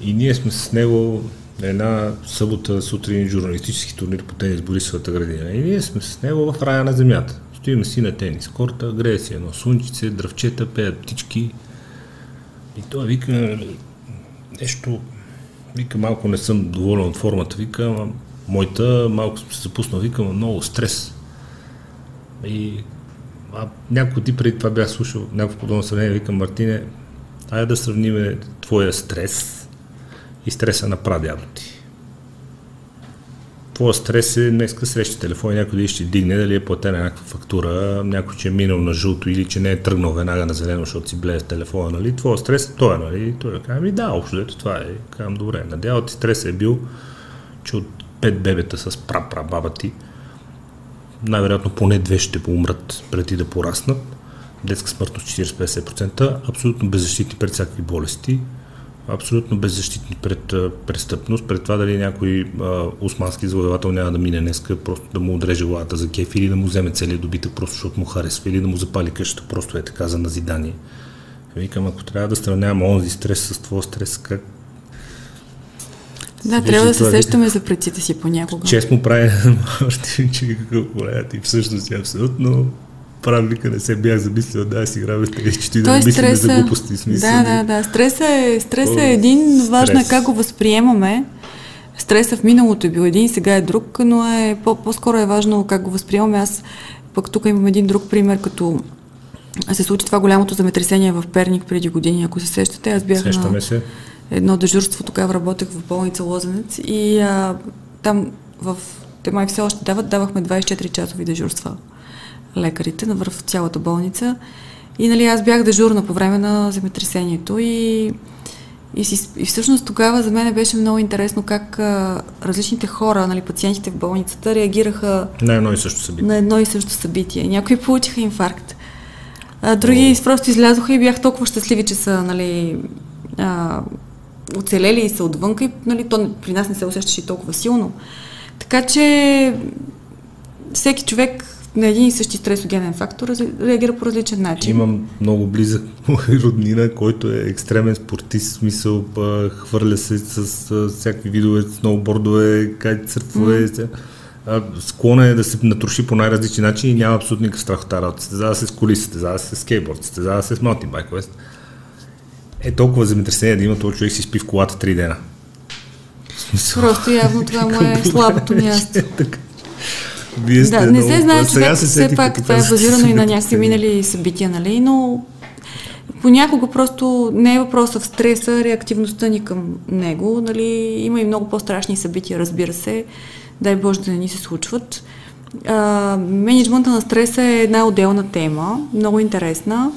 И ние сме с него една събота сутрин журналистически турнир по тенис в Борисовата градина. И ние сме с него в рая на земята. Стоиме си на тенис корта, грее си едно слънчице, дръвчета, пеят птички. И той вика нещо, малко не съм доволен от формата, моята, малко съм се запуснал, много стрес. И няколко дни преди това бях слушал някакво подобно сравнение, Мартине, айде да сравним твоя стрес и стреса на прадядо ти. Твоя стрес е днеска среща телефон, някой да ще дигне, дали е платена някаква фактура, някой, че е минал на жълто или че не е тръгнал веднага на зелено, защото си блее телефона, нали? Твоя стрес е той, нали? Той казва, общо дето това е. Казвам, добре, надявам ти стрес е бил, че от 5 бебета с прапрабаба ти, най-вероятно поне 2 ще поумрат преди да пораснат, детска смъртност 40-50%, абсолютно беззащитни пред всякакви болести, абсолютно беззащитни пред престъпност, пред това дали някой османски завоевател няма да мине днеска, просто да му отреже главата за кеф или да му вземе целият добитък, просто защото му харесва, или да му запали къщата, просто е така за назидание. Викам, ако трябва да сравнявам онзи стрес с твой стрес, как... Да, трябва да се сещаме за предците си понякога. Честно прави, и всъщност абсолютно... Правилника не се бях замислила, да, си играме стрес, че да мислим стреса, за глупости. Смисъл. Да. Стресът е един, важно е как го възприемаме. Стресът в миналото е бил един, сега е друг, но по-скоро е важно как го възприемаме. Аз пък тук имам един друг пример, като се случи това голямото земетресение в Перник преди години, ако се сещате. Аз бях на едно дежурство, тогава работех в болница Лозенец и там в Темай все още давахме 24-часови дежурства. Лекарите в цялата болница. И аз бях дежурна по време на земетресението и всъщност тогава за мен беше много интересно как различните хора, пациентите в болницата реагираха на едно и също събитие. Някои получиха инфаркт, други просто излязоха и бях толкова щастливи, че са оцелели и са отвънка и то при нас не се усещаше толкова силно. Така че всеки човек на един и същи стресогенен фактор реагира по различен начин. Имам много близък роднина, който е екстремен спортист, в смисъл хвърля се с всякакви видове, сноубордове, кайтсърфове. Склона е да се натроши по най-различни начини и няма абсолютно никакъв страх от тази работа. Състезава се с коли, състезава се с скейтборд, състезава се с маунтинбайк. Е толкова земетресение да има, този човек си спи в колата 3 дена. Просто явно това му е слабото място. Да, не се знае, че все пак това е базирано и на някакви минали събития, нали, но понякога просто не е въпросът в стреса, реактивността ни към него, нали, има и много по-страшни събития, разбира се, дай Боже да не ни се случват. Мениджмънта на стреса е една отделна тема, много интересна.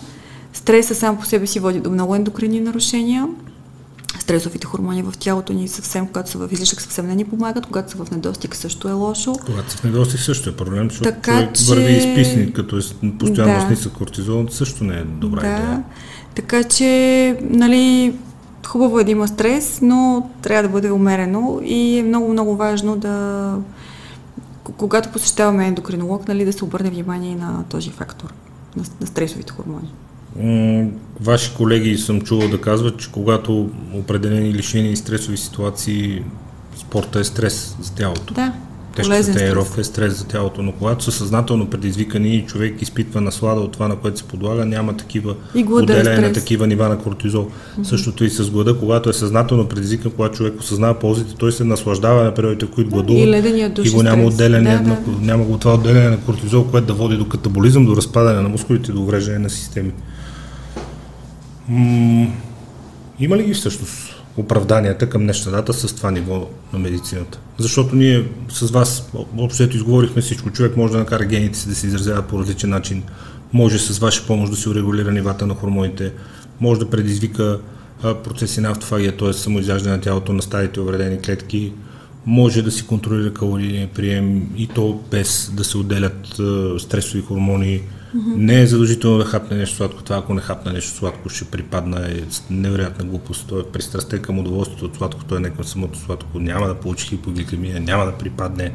Стресът сам по себе си води до много ендокринни нарушения. Стресовите хормони в тялото ни съвсем, когато са в излишък, съвсем не ни помагат, когато са в недостиг също е лошо. Когато са в недостиг също е проблем, защото човек върви изписни, като е постоянно с нисък кортизол, също не е добра идея. Така че, нали, хубаво е да има стрес, но трябва да бъде умерено и е много-много важно да, когато посещаваме ендокринолог, нали, да се обърне внимание на този фактор, на стресовите хормони. Ваши колеги съм чувал да казват, че когато определени лишения и стресови ситуации, спорта е стрес за тялото. Да, тежката тренировка е стрес за тялото, но когато са съзнателно предизвикани и човек изпитва наслада от това, на което се подлага, няма такива отделяне на такива нива на кортизол. Същото и с глада, когато е съзнателно предизвикан, когато човек осъзнава ползите, той се наслаждава на периодите, които гладува и го няма отделяне, няма го това отделяне на кортизол, което да води до катаболизъм, до разпадане на мускулите, до увреждане на системи. Има ли ги всъщност оправданията към днешна дата с това ниво на медицината? Защото ние с вас общото изговорихме всичко. Човек може да накара гените си да се изразява по различен начин, може с ваша помощ да се урегулира нивата на хормоните, може да предизвика процеси на автофагия, т.е. самоизяждане на тялото на старите увредени клетки, може да си контролира калорийния прием и то без да се отделят стресови хормони. Не е задължително да хапне нещо сладко. Това, ако не хапне нещо сладко, ще припадна невероятна глупост. Той е пристрастен към удоволствието от сладко, той не към самото сладко. Няма да получи хипогликемия, няма да припадне.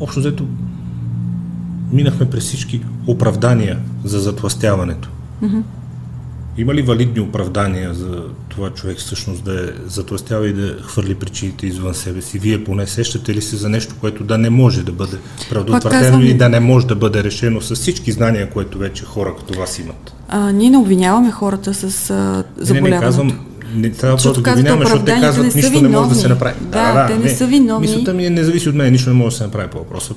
Общо взето минахме през всички оправдания за затлъстяването. Има ли валидни оправдания за това човек всъщност да е затлъстява и да хвърли причините извън себе си? Вие поне сещате ли се за нещо, което да не може да бъде предотвратено и да не може да бъде решено с всички знания, които вече хора като вас имат? Ние не обвиняваме хората с заболяването. Не трябва просто да обвиняваме, защото те казват, нищо не може да се направи. Да, те не са виновни. Мислата ми не зависи от мен, нищо не може да се направи по въпроса.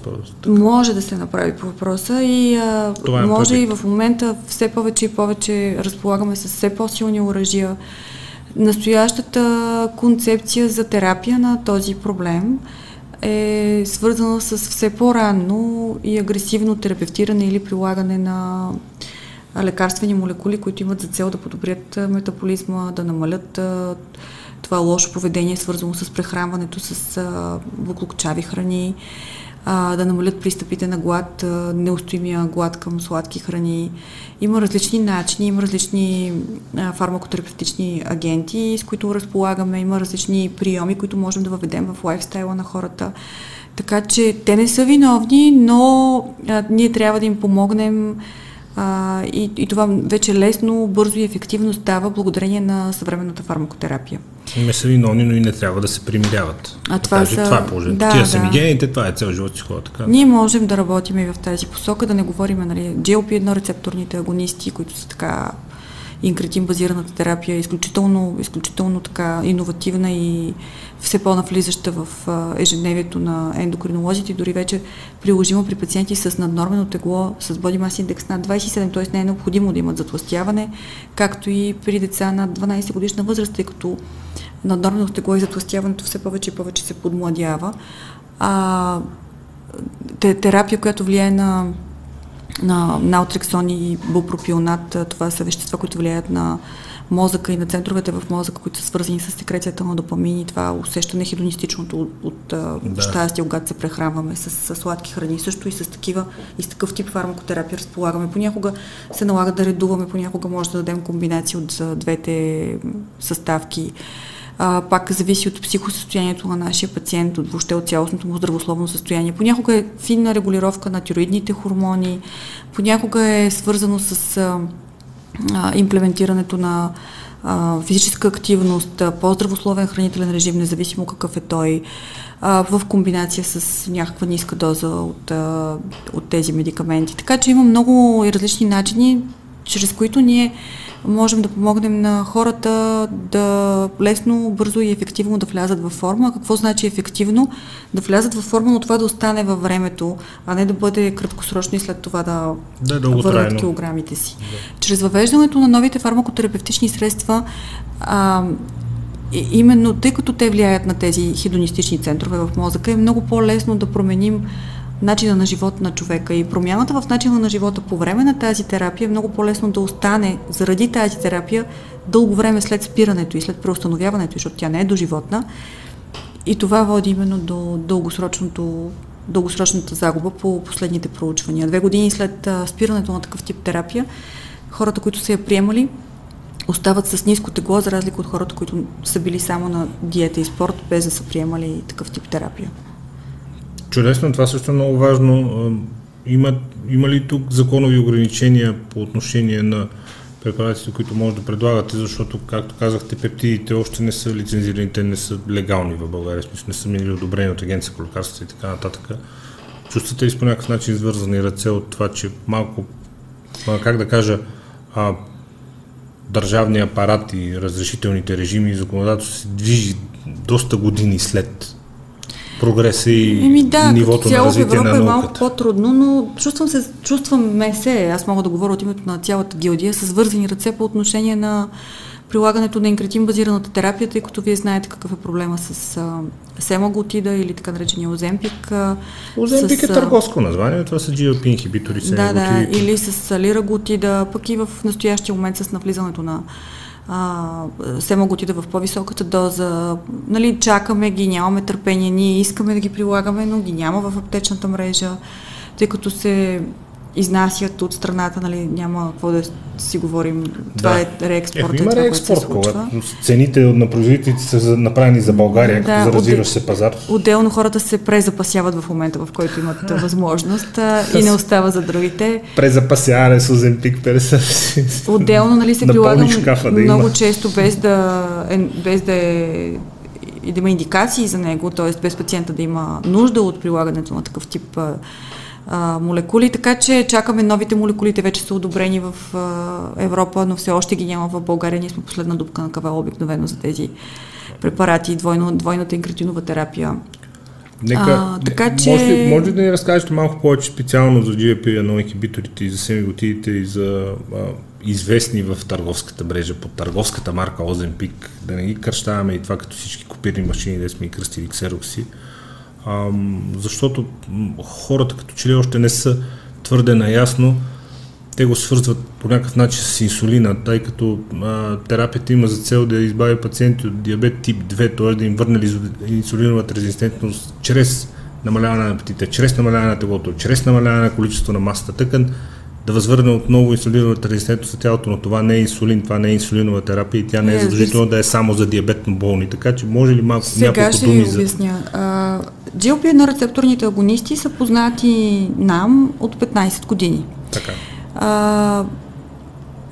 Може да се направи по въпроса и може и в момента все повече и повече разполагаме с все по-силни оръжия. Настоящата концепция за терапия на този проблем е свързана с все по-ранно и агресивно терапевтиране или прилагане на лекарствени молекули, които имат за цел да подобрят метаболизма, да намалят това лошо поведение, свързано с прехранването с буклукчави храни, да намалят пристъпите на глад, неустоимия глад към сладки храни. Има различни начини, има различни фармакотерапевтични агенти, с които разполагаме, има различни приеми, които можем да въведем в лайфстайла на хората. Така че те не са виновни, но ние трябва да им помогнем. И това вече лесно, бързо и ефективно става благодарение на съвременната фармакотерапия. Не са виновни, но и не трябва да се примиряват. Това е положението. Тия са ми гените, това е цял живот си хора. Така. Ние можем да работим и в тази посока, да не говорим, нали, GLP-1 рецепторните агонисти, които са така инкретин базираната терапия, изключително така иновативна и все по-навлизаща в ежедневието на ендокринолозите, дори вече приложима при пациенти с наднормено тегло, с body mass index над 27, т.е. не е необходимо да имат затлъстяване, както и при деца над 12 годишна възраст, тъй като наднормено тегло и затлъстяването все повече и повече се подмладява. Терапия, която влияе на наутрексон и бупропионат, това са вещества, които влияят на мозъка и на центровете в мозъка, които са свързани с секрецията на допамин и това усещане хедонистичното от щастие, когато се прехранваме с сладки храни. Също и с такъв тип фармакотерапия разполагаме. Понякога се налага да редуваме, понякога може да дадем комбинация от двете съставки. пак зависи от психосъстоянието на нашия пациент, от въобще от цялостното му здравословно състояние. Понякога е финна регулировка на тироидните хормони, понякога е свързано с имплементирането на физическа активност, по-здравословен хранителен режим, независимо какъв е той, в комбинация с някаква ниска доза от тези медикаменти. Така че има много и различни начини, чрез които ние можем да помогнем на хората да лесно, бързо и ефективно да влязат във форма. Какво значи ефективно? Да влязат във форма, но това да остане във времето, а не да бъде краткосрочно и след това да върнат килограмите си. Да. Чрез въвеждането на новите фармакотерапевтични средства, именно тъй като те влияят на тези хедонистични центрове в мозъка, е много по-лесно да променим начина на живота на човека и промяната в начина на живота по време на тази терапия е много по-лесно да остане заради тази терапия дълго време след спирането и след преустановяването, защото тя не е доживотна, и това води именно до дългосрочната загуба по последните проучвания. 2 години след спирането на такъв тип терапия, хората, които са я приемали, остават с ниско тегло, за разлика от хората, които са били само на диета и спорт, без да са приемали такъв тип терапия. Чудесно, това също е много важно. Има ли тук законови ограничения по отношение на препаратите, които може да предлагате, защото, както казахте, пептидите още не са лицензирани, те не са легални в България, не са минали одобрени от Агенция по лекарствата и така нататък. Чувствате ли по някакъв начин извързани ръце от това, че малко, как да кажа, държавния апарат и разрешителните режими и законодателство се движи доста години след прогреса и нивото на развитие на науката? Да, като цяло в Европа е малко по-трудно, но чувствам се, аз мога да говоря от името на цялата гилдия, с вързани ръце по отношение на прилагането на инкретин базираната терапия, тъй като вие знаете какъв е проблема с семаглутида или така наречения Оземпик. Оземпик е търговско название, това са GLP инхибитори, семаглутиди. Да, или с лираглутида, пък и в настоящия момент с навлизането на семаглутида в по-високата доза. Нали, чакаме ги, нямаме търпение, ние искаме да ги прилагаме, но ги няма в аптечната мрежа, тъй като се изнасят от страната, нали, няма какво да си говорим. Това е реекспорт. Има реекспорт, когато цените на производителите са направени за България, като за развиващ се пазар. Отделно хората се презапасяват в момента, в който имат възможност и не остава за другите. Презапасяване с Оземпик, отделно, нали, се прилага много често, без да има индикации за него, т.е. без пациента да има нужда от прилагането на такъв тип молекули, така че чакаме новите молекули, те вече са одобрени в Европа, но все още ги няма в България. Ние сме последна дупка на кавала обикновено за тези препарати, двойната инкретинова терапия. Може ли да ни разкажете малко повече специално за GLP-1 инхибиторите и за семаглутидите и за известни в търговската мрежа под търговската марка Оземпик, да не ги кръщаваме и това като всички копирни машини, да сме и кръстили ксерокси, защото хората като че ли още не са твърде наясно, те го свързват по някакъв начин с инсулина, тъй като терапията има за цел да избави пациенти от диабет тип 2, т.е. да им върне инсулиновата резистентност чрез намаляване на апетита, чрез намаляване на теглото, чрез намаляване на количество на масата тъкан, да възвърне отново инсулиновата резистентност за тялото, но това не е инсулин, това не е инсулинова терапия и тя не е задължително да е само за диабетно болни, така че може ли малко няколко думи за... GLP-1 рецепторните агонисти са познати нам от 15 години. Така.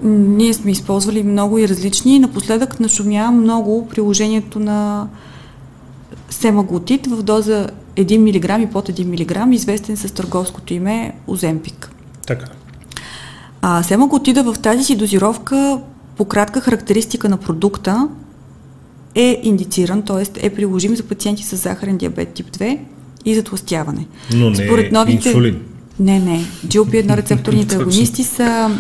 Ние сме използвали много и различни. Напоследък нашумя много приложението на семаглутид в доза 1 мг и под 1 мг, известен с търговското име Оземпик. Така. Семаглутида в тази си дозировка по кратка характеристика на продукта е индициран, т.е. е приложим за пациенти с захарен диабет тип 2 и затлъстяване. Но не според новите... инсулин. Не. GLP-1 рецепторните агонисти са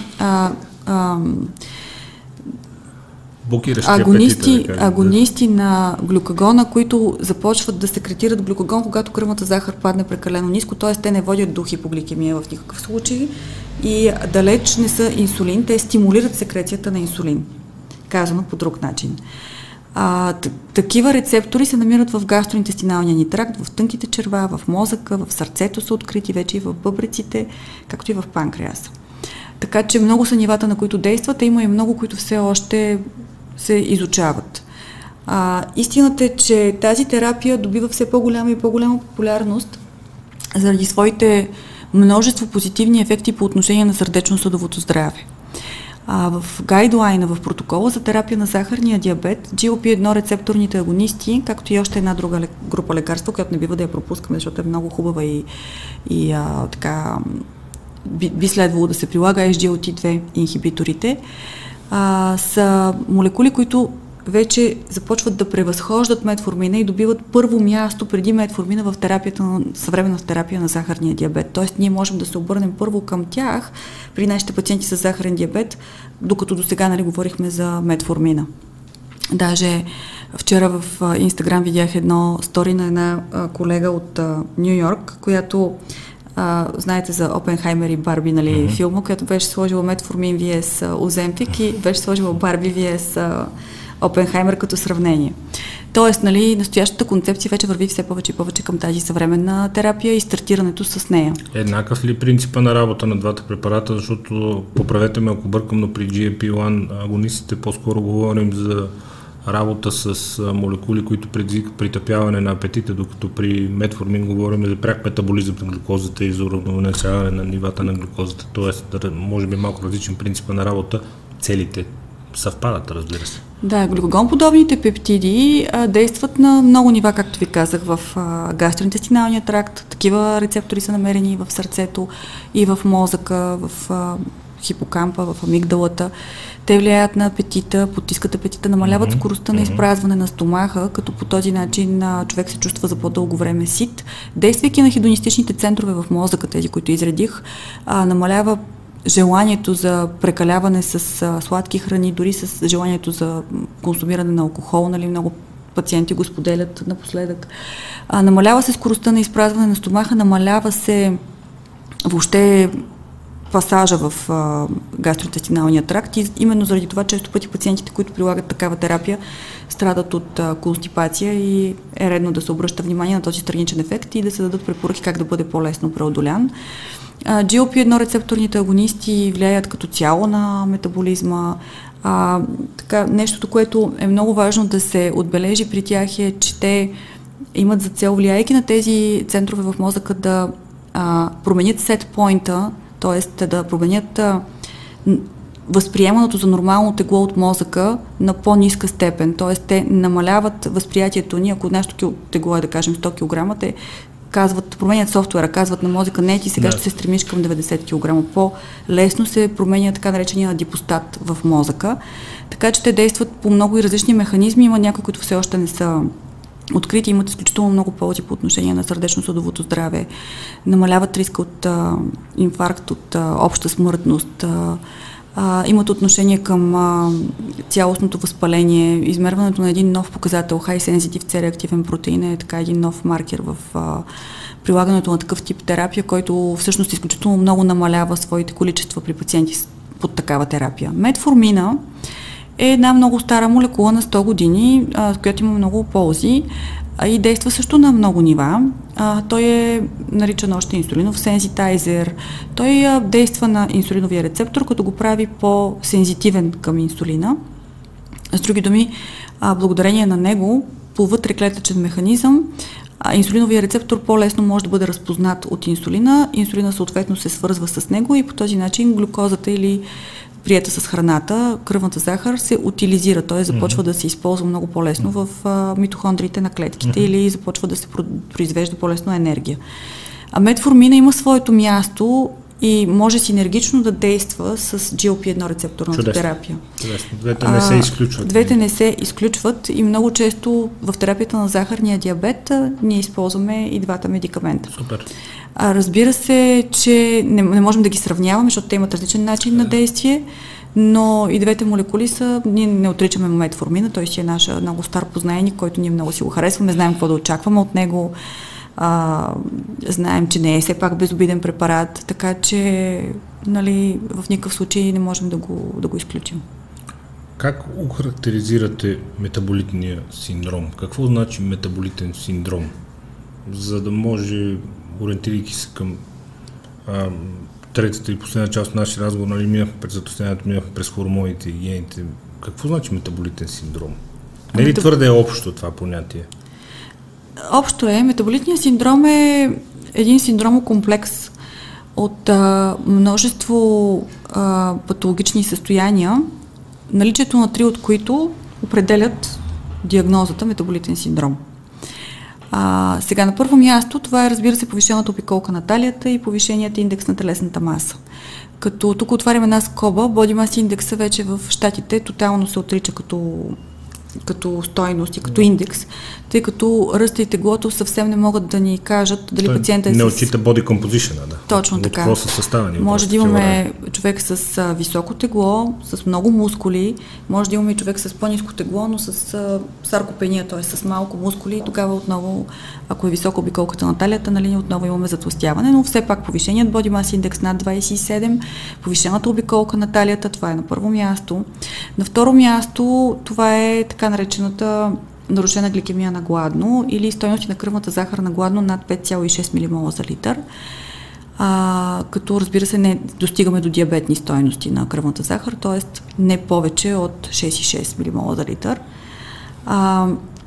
агонисти на глюкагона, които започват да секретират глюкагон, когато кръвната захар падне прекалено ниско, т.е. те не водят до хипогликемия в никакъв случай и далеч не са инсулин, те стимулират секрецията на инсулин, казано по друг начин. Такива рецептори се намират в гастроинтестиналния ни тракт, в тънките черва, в мозъка, в сърцето са открити вече и в бъбреците, както и в панкреаса. Така че много са нивата, на които действат, а има и много, които все още се изучават. Истината е, че тази терапия добива все по-голяма и по-голяма популярност заради своите множество позитивни ефекти по отношение на сърдечно-съдовото здраве. В гайдлайна, в протокола за терапия на захарния диабет, GLP-1 рецепторните агонисти, както и още една друга група лекарство, която не бива да я пропускаме, защото е много хубава и така би следвало да се прилага, SGLT2 инхибиторите, са молекули, които вече започват да превъзхождат метформина и добиват първо място преди метформина в съвременната терапия на захарния диабет. Тоест ние можем да се обърнем първо към тях при нашите пациенти с захарен диабет, докато до сега говорихме за метформина. Даже вчера в Инстаграм видях едно стори на една колега от Ню Йорк, която знаете за Опенхаймер и Барби, филма, която беше сложила метформин vs Оземпик и беше сложила Барби vs Опенхаймер като сравнение. Тоест, настоящата концепция вече върви все повече и повече към тази съвременна терапия и стартирането с нея. Еднакъв ли принципа на работа на двата препарата, защото, поправете ме ако бъркам, но при GLP-1 агонистите по-скоро говорим за работа с молекули, които предизвикат притъпяване на апетита, докато при метформин говорим за пряк метаболизъм на глюкозата и за уравновесяване на нивата на глюкозата. Тоест, може би малко различен принцип на работа, целите съвпадат, разбира се. Да, глюкогонподобните пептиди действат на много нива, както ви казах, в гастроинтестиналния тракт. Такива рецептори са намерени в сърцето и в мозъка, в хипокампа, в амигдалата. Те влияят на апетита, потискат апетита, намаляват скоростта на изпразване на стомаха, като по този начин човек се чувства за по-дълго време сит. Действайки на хедонистичните центрове в мозъка, тези, които изредих, намалява желанието за прекаляване с сладки храни, дори с желанието за консумиране на алкохол, много пациенти го споделят напоследък. Намалява се скоростта на изпразване на стомаха, намалява се въобще пасажа в гастроинтестиналния тракт и именно заради това често пъти пациентите, които прилагат такава терапия, страдат от констипация и е редно да се обръща внимание на този страничен ефект и да се дадат препоръки как да бъде по-лесно преодолян. GLP-1 рецепторните агонисти влияят като цяло на метаболизма. Нещото, което е много важно да се отбележи при тях е, че те имат за цел, влияйки на тези центрове в мозъка, да променят сетпойнта, т.е. да променят възприемането за нормално тегло от мозъка на по-ниска степен. Т.е. те намаляват възприятието ни, ако нашето тегло е, да кажем, 100 кг, те променят софтуера, казват на мозъка, не, ти сега ще се стремиш към 90 кг. По-лесно се променя така наречения адипостат в мозъка. Така че те действат по много и различни механизми. Има някои, които все още не са открити, имат изключително много ползи по отношение на сърдечно-съдовото здраве. Намаляват риска от инфаркт, от обща смъртност. Имат отношение към цялостното възпаление. Измерването на един нов показател, High Sensitive C-реактивен протеин, е така един нов маркер в прилагането на такъв тип терапия, който всъщност изключително много намалява своите количества при пациенти под такава терапия. Метформина е една много стара молекула на 100 години, с която има много ползи и действа също на много нива. Той е наричан още инсулинов сензитайзер. Той действа на инсулиновия рецептор, като го прави по-сензитивен към инсулина. С други думи, благодарение на него, по вътреклетъчен механизъм, инсулиновия рецептор по-лесно може да бъде разпознат от инсулина. Инсулина съответно се свързва с него и по този начин глюкозата или приета с храната, кръвната захар се утилизира, т.е. започва да се използва много по-лесно в митохондриите на клетките или започва да се произвежда по-лесно енергия. Метформина има своето място и може синергично да действа с GLP-1 рецепторната терапия. Чудесно. Двете не се изключват. Двете не се изключват и много често в терапията на захарния диабет ние използваме и двата медикамента. Супер. Разбира се, че не можем да ги сравняваме, защото те имат различен начин на действие, но и двете молекули са, ние не отричаме метформина, той си е наш много стар познайник, който ние много си го харесваме, знаем какво да очакваме от него. Знаем, че не е все пак безобиден препарат, така че в никакъв случай не можем да го изключим. Как охарактеризирате метаболитния синдром? Какво значи метаболитен синдром? За да може, ориентирайки се към третата и последна част от нашия разговор, минахме през хормоните и гените, какво значи метаболитен синдром? Не ли твърде е общо това понятие? Общо е. Метаболитният синдром е един синдромокомплекс от множество патологични състояния, наличието на три от които определят диагнозата метаболитен синдром. Сега на първо място това е, разбира се, повишената опиколка на талията и повишеният индекс на телесната маса. Като тук отваряме една скоба, body mass index вече в щатите тотално се отрича като стойност и като индекс, тъй като ръста и теглото съвсем не могат да ни кажат дали пациента е с... Не отчита body composition, да. Точно така. От какво са съставени? Може да имаме човек с високо тегло, с много мускули, може да имаме и човек с по-низко тегло, но с саркопения, т.е. с малко мускули, и тогава отново, ако е високо обиколката на талията, нали, отново имаме затлъстяване, но все пак повишеният body mass index над 27, повишената обиколка на талията, това е на първо място. На второ място това е така наречената нарушена гликемия на гладно или стойности на кръвната захар на гладно над 5,6 ммол за литър. Като, разбира се, не достигаме до диабетни стойности на кръвната захар, т.е. не повече от 6,6 ммол за литър.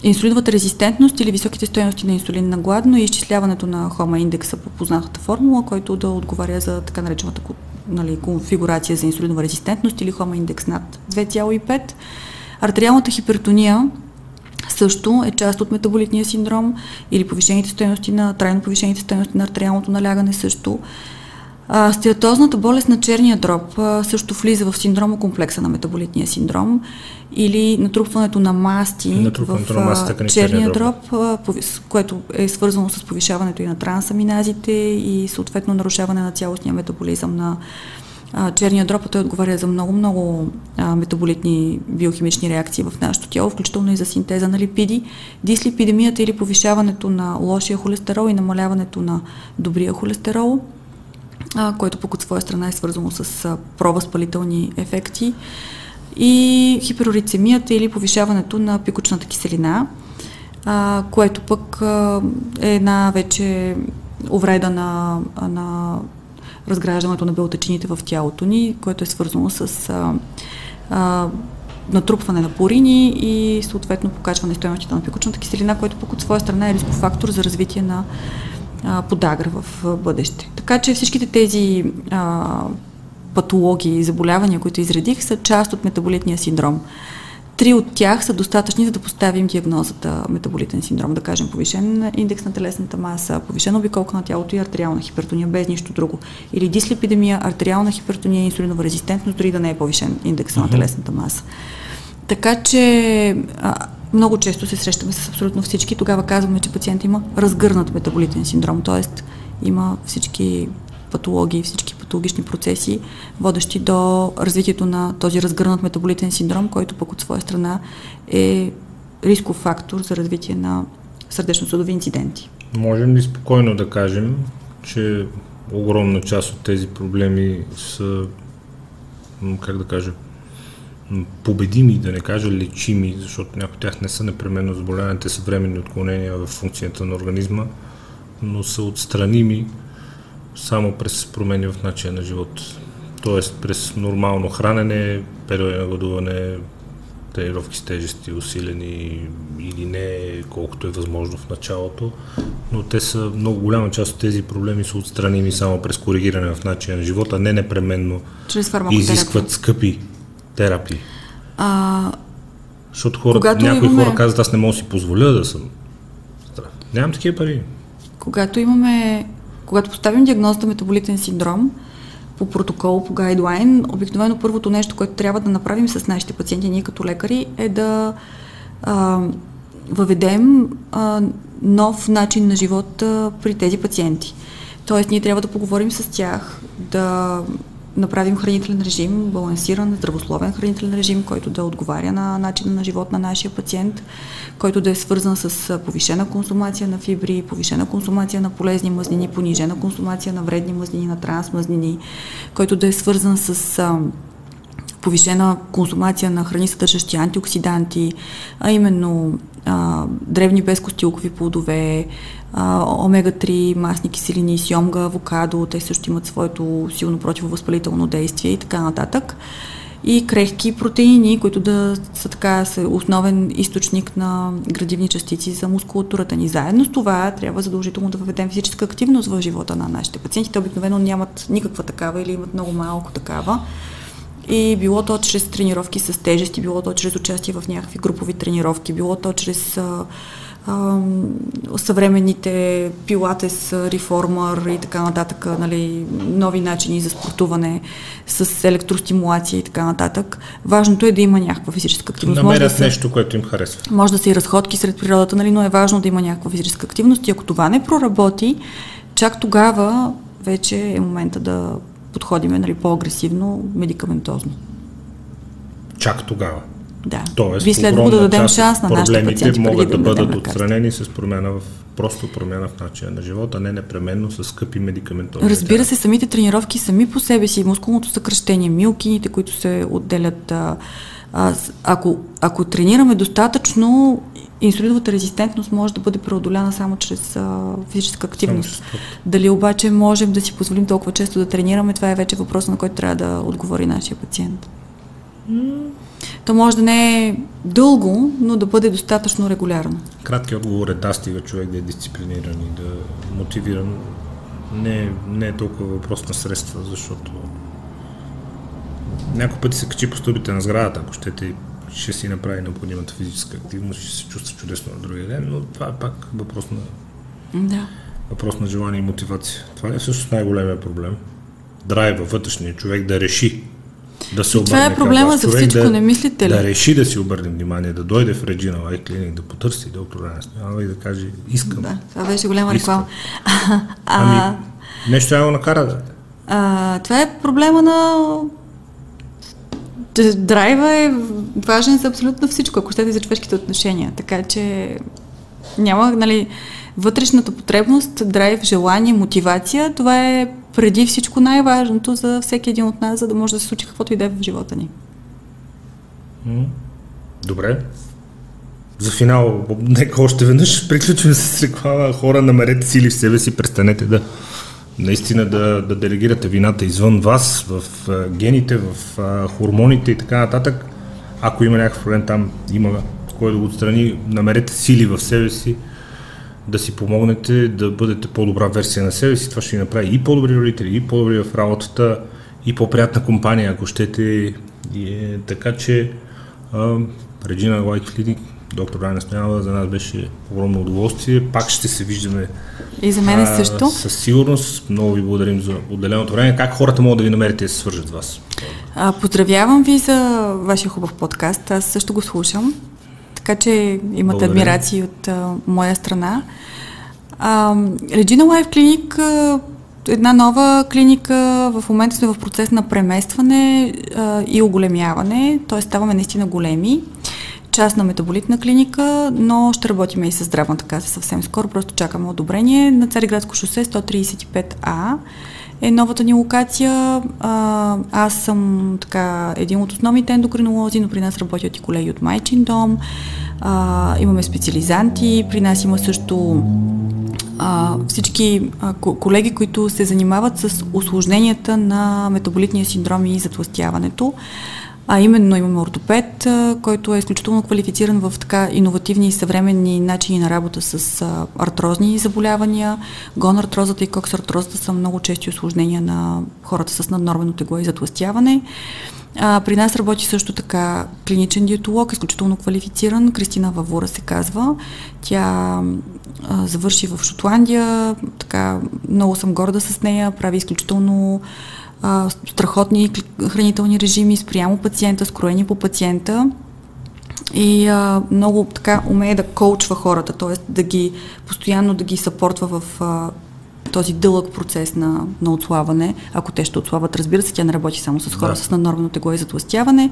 Инсулиновата резистентност или високите стойности на инсулин на гладно и изчисляването на хома индекса по познатата формула, който да отговаря за така наречената, нали, конфигурация за инсулинова резистентност или хома индекс над 2,5. Артериалната хипертония също е част от метаболитния синдром или повишените стойности на трайно повишените стойности на артериалното налягане също. Стеатозната болест на черния дроб също влиза в синдромокомплекса на метаболитния синдром или натрупването на масти в черния дроб, което е свързано с повишаването и на трансаминазите и съответно нарушаване на цялостния метаболизъм на черния дроб. Той отговаря за много-много метаболитни биохимични реакции в нашето тяло, включително и за синтеза на липиди, дислипидемията или повишаването на лошия холестерол и намаляването на добрия холестерол, който пък от своя страна е свързано с провъзпалителни ефекти, и хиперорицемията или повишаването на пикочната киселина, което пък е една вече увреда на разграждането на белтъчините в тялото ни, което е свързано с натрупване на порини и съответно покачване стойностите на пикочната киселина, което пък от своя страна е рискофактор за развитие на подагра в бъдеще. Така че всичките тези патологии и заболявания, които изредих, са част от метаболитния синдром. Три от тях са достатъчни, за да поставим диагнозата метаболитен синдром, да кажем повишен индекс на телесната маса, повишена обиколка на тялото и артериална хипертония, без нищо друго. Или дислипидемия, артериална хипертония, инсулинова резистентност, дори да не е повишен индекс на телесната маса. Така че много често се срещаме с абсолютно всички. Тогава казваме, че пациентът има разгърнат метаболитен синдром, т.е. има всички патологии, всички патологични процеси, водещи до развитието на този разгърнат метаболитен синдром, който пък от своя страна е рисков фактор за развитие на сърдечно-съдови инциденти. Можем ли спокойно да кажем, че огромна част от тези проблеми са, как да кажа, победими, да не кажа лечими, защото някои от тях не са непременно заболявания, те са временни отклонения в функцията на организма, но са отстраними само през промени в начина на живот. Тоест през нормално хранене, периоди на гладуване, тренировки с тежести, усилени или не, колкото е възможно в началото, но те са, много голяма част от тези проблеми са отстраними само през коригиране в начина на живота, не непременно изискват скъпи терапии. Защото някои хора казват, аз не мога да си позволя да съм здрав. Нямам такива пари. Когато поставим диагнозата метаболитен синдром по протокол, по гайдлайн, обикновено първото нещо, което трябва да направим с нашите пациенти, ние като лекари, е да въведем нов начин на живот при тези пациенти. Тоест ние трябва да поговорим с тях, да направим хранителен режим, балансиран, здравословен хранителен режим, който да отговаря на начина на живот на нашия пациент, който да е свързан с повишена консумация на фибри, повишена консумация на полезни мазнини, понижена консумация на вредни мазнини, на трансмазнини, който да е свързан с повишена консумация на храни, съдържащи антиоксиданти, а именно древни безкостилкови плодове, омега-3, масни киселини, сьомга, авокадо, те също имат своето силно противовъзпалително действие и така нататък. и крехки протеини, които да са така основен източник на градивни частици за мускулатурата ни. Заедно с това трябва задължително да въведем физическа активност в живота на нашите пациенти. Те обикновено нямат никаква такава или имат много малко такава. И било то чрез тренировки с тежести, било то чрез участие в някакви групови тренировки, било то чрез съвременните пилатес, реформър и така нататък, нали, нови начини за спортуване с електростимулация и така нататък. Важното е да има някаква физическа активност. Намерят да нещо, което им харесва. Може да са и разходки сред природата, нали, но е важно да има някаква физическа активност и ако това не проработи, чак тогава вече е момента да подходиме, нали, по-агресивно, медикаментозно. Чак тогава? Да. Тоест, би следвало да дадем шанс на нашите пациенти. Могат да бъдат отстранени с промяна в просто промяна в начина на живота, а не непременно с скъпи медикаментозни. Разбира се, самите тренировки сами по себе си, мускулното съкращение, миокините, които се отделят. Ако тренираме достатъчно, инсулиновата резистентност може да бъде преодоляна само чрез физическа активност. Дали обаче можем да си позволим толкова често да тренираме, това е вече въпрос, на който трябва да отговори нашия пациент. То може да не е дълго, но да бъде достатъчно регулярно. Краткият отговор е да, стига човек да е дисциплиниран и да е мотивиран. Не е толкова въпрос на средства, защото няколко пъти се качи по стълбите на сградата, ако ще си направи необходимата физическа активност, ще се чувства чудесно на другия ден, но това е пак въпрос на, въпрос на желание и мотивация. Това е всъщност най-големия проблем. Драйва вътрешния човек да реши да се обърне към вас. Това е проблема за всичко, не мислите ли? Да реши да си обърне внимание, да дойде в Regina Life Clinic, да потърси доктор Райна Стоянова и да каже искам. Да, това беше голяма реклама. Ами, нещо трябва да накара да. Това е проблема на... Драйва е важен за абсолютно всичко, ако щете за човешките отношения, така че няма, нали, вътрешната потребност, драйв, желание, мотивация, това е преди всичко най-важното за всеки един от нас, за да може да се случи каквото и да е в живота ни. Добре. За финал, нека още веднъж приключим с реклама. Хора, намерете сили в себе си, престанете да наистина да делегирате вината извън вас, в гените, в хормоните и така нататък. Ако има някакъв проблем там, има кой да го отстрани, намерете сили в себе си, да си помогнете, да бъдете по-добра версия на себе си. Това ще ви направи и по-добри родители, и по-добри в работата, и по-приятна компания, ако щете. Така че Regina Life Clinic, доктор Райна Стоянова, за нас беше огромно удоволствие. Пак ще се виждаме. И за мен също. Със сигурност. Много ви благодарим за отделеното време. Как хората могат да ви намерят и да се свържат с вас? Поздравявам ви за вашия хубав подкаст. Аз също го слушам. Така че имате адмирации от моя страна. Regina Life Clinic, една нова клиника, в момента сме в процес на преместване и оголемяване. Т.е. ставаме наистина големи. Част на метаболитна клиника, но ще работим и с здравната каса съвсем скоро, просто чакаме одобрение. На Цариградско шосе 135А е новата ни локация. Аз съм така един от основните ендокринолози, но при нас работят и колеги от Майчин дом. Имаме специализанти, при нас има също всички колеги, които се занимават с усложненията на метаболитния синдром и затлъстяването. А именно имаме ортопед, който е изключително квалифициран в така иновативни и съвременни начини на работа с артрозни заболявания. Гонартрозата и коксартрозата са много чести усложнения на хората с наднормено тегло и затлъстяване. При нас работи също така клиничен диетолог, изключително квалифициран. Кристина Вавура се казва. Тя завърши в Шотландия, така много съм горда с нея, прави изключително страхотни хранителни режими спрямо пациента, скроени по пациента и много така умее да коучва хората, т.е. да ги постоянно да ги съпортва в този дълъг процес на отслабване, ако те ще отслабват, разбира се, тя не работи само с хора с наднормено тегло и затлъстяване.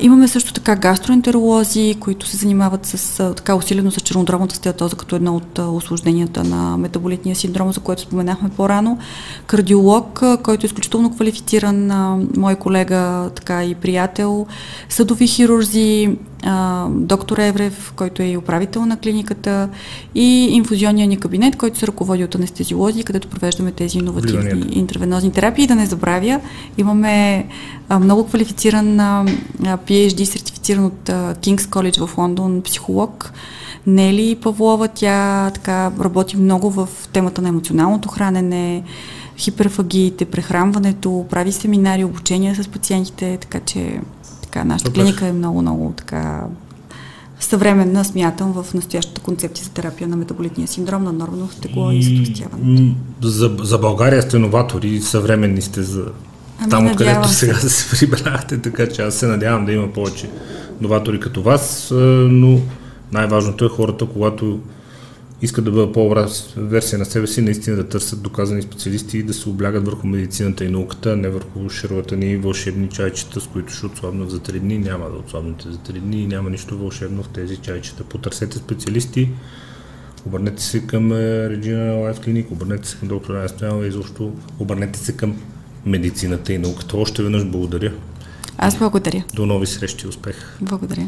Имаме също така гастроентеролози, които се занимават с така усилено с чернодробната стеатоза, като едно от усложненията на метаболитния синдром, за което споменахме по-рано. Кардиолог, който е изключително квалифициран, мой колега, така и приятел. Съдови хирурзи, доктор Еврев, който е и управител на клиниката, и инфузионния ни кабинет, който се ръководи от анестезиолози, където провеждаме тези иновативни интервенозни терапии. И да не забравя, имаме много квалифициран PhD, сертифициран от Кингс Коледж в Лондон, психолог Нели Павлова. Тя така работи много в темата на емоционалното хранене, хиперфагиите, прехранването, прави семинари, обучения с пациентите, така че нашата клиника е много-много така съвременна, смятам, в настоящата концепция за терапия на метаболитния синдром, на нормално тегло и състояването. За България сте новатори, съвременни сте за там, откъдето сега се прибрахте, така че аз се надявам да има повече новатори като вас, но най-важното е хората, когато искат да бъдат по-добра версия на себе си, наистина да търсят доказани специалисти и да се облягат върху медицината и науката, а не върху шарлатани вълшебни чайчета, с които ще отслабнат за 3 дни. Няма да отслабнете за 3 дни и няма нищо вълшебно в тези чайчета. Потърсете специалисти, обърнете се към Regina Life Clinic, обърнете се към доктор Райна Стоянова и изобщо обърнете се към медицината и науката. Още веднъж благодаря. Аз благодаря. До нови срещи и успех. Благодаря.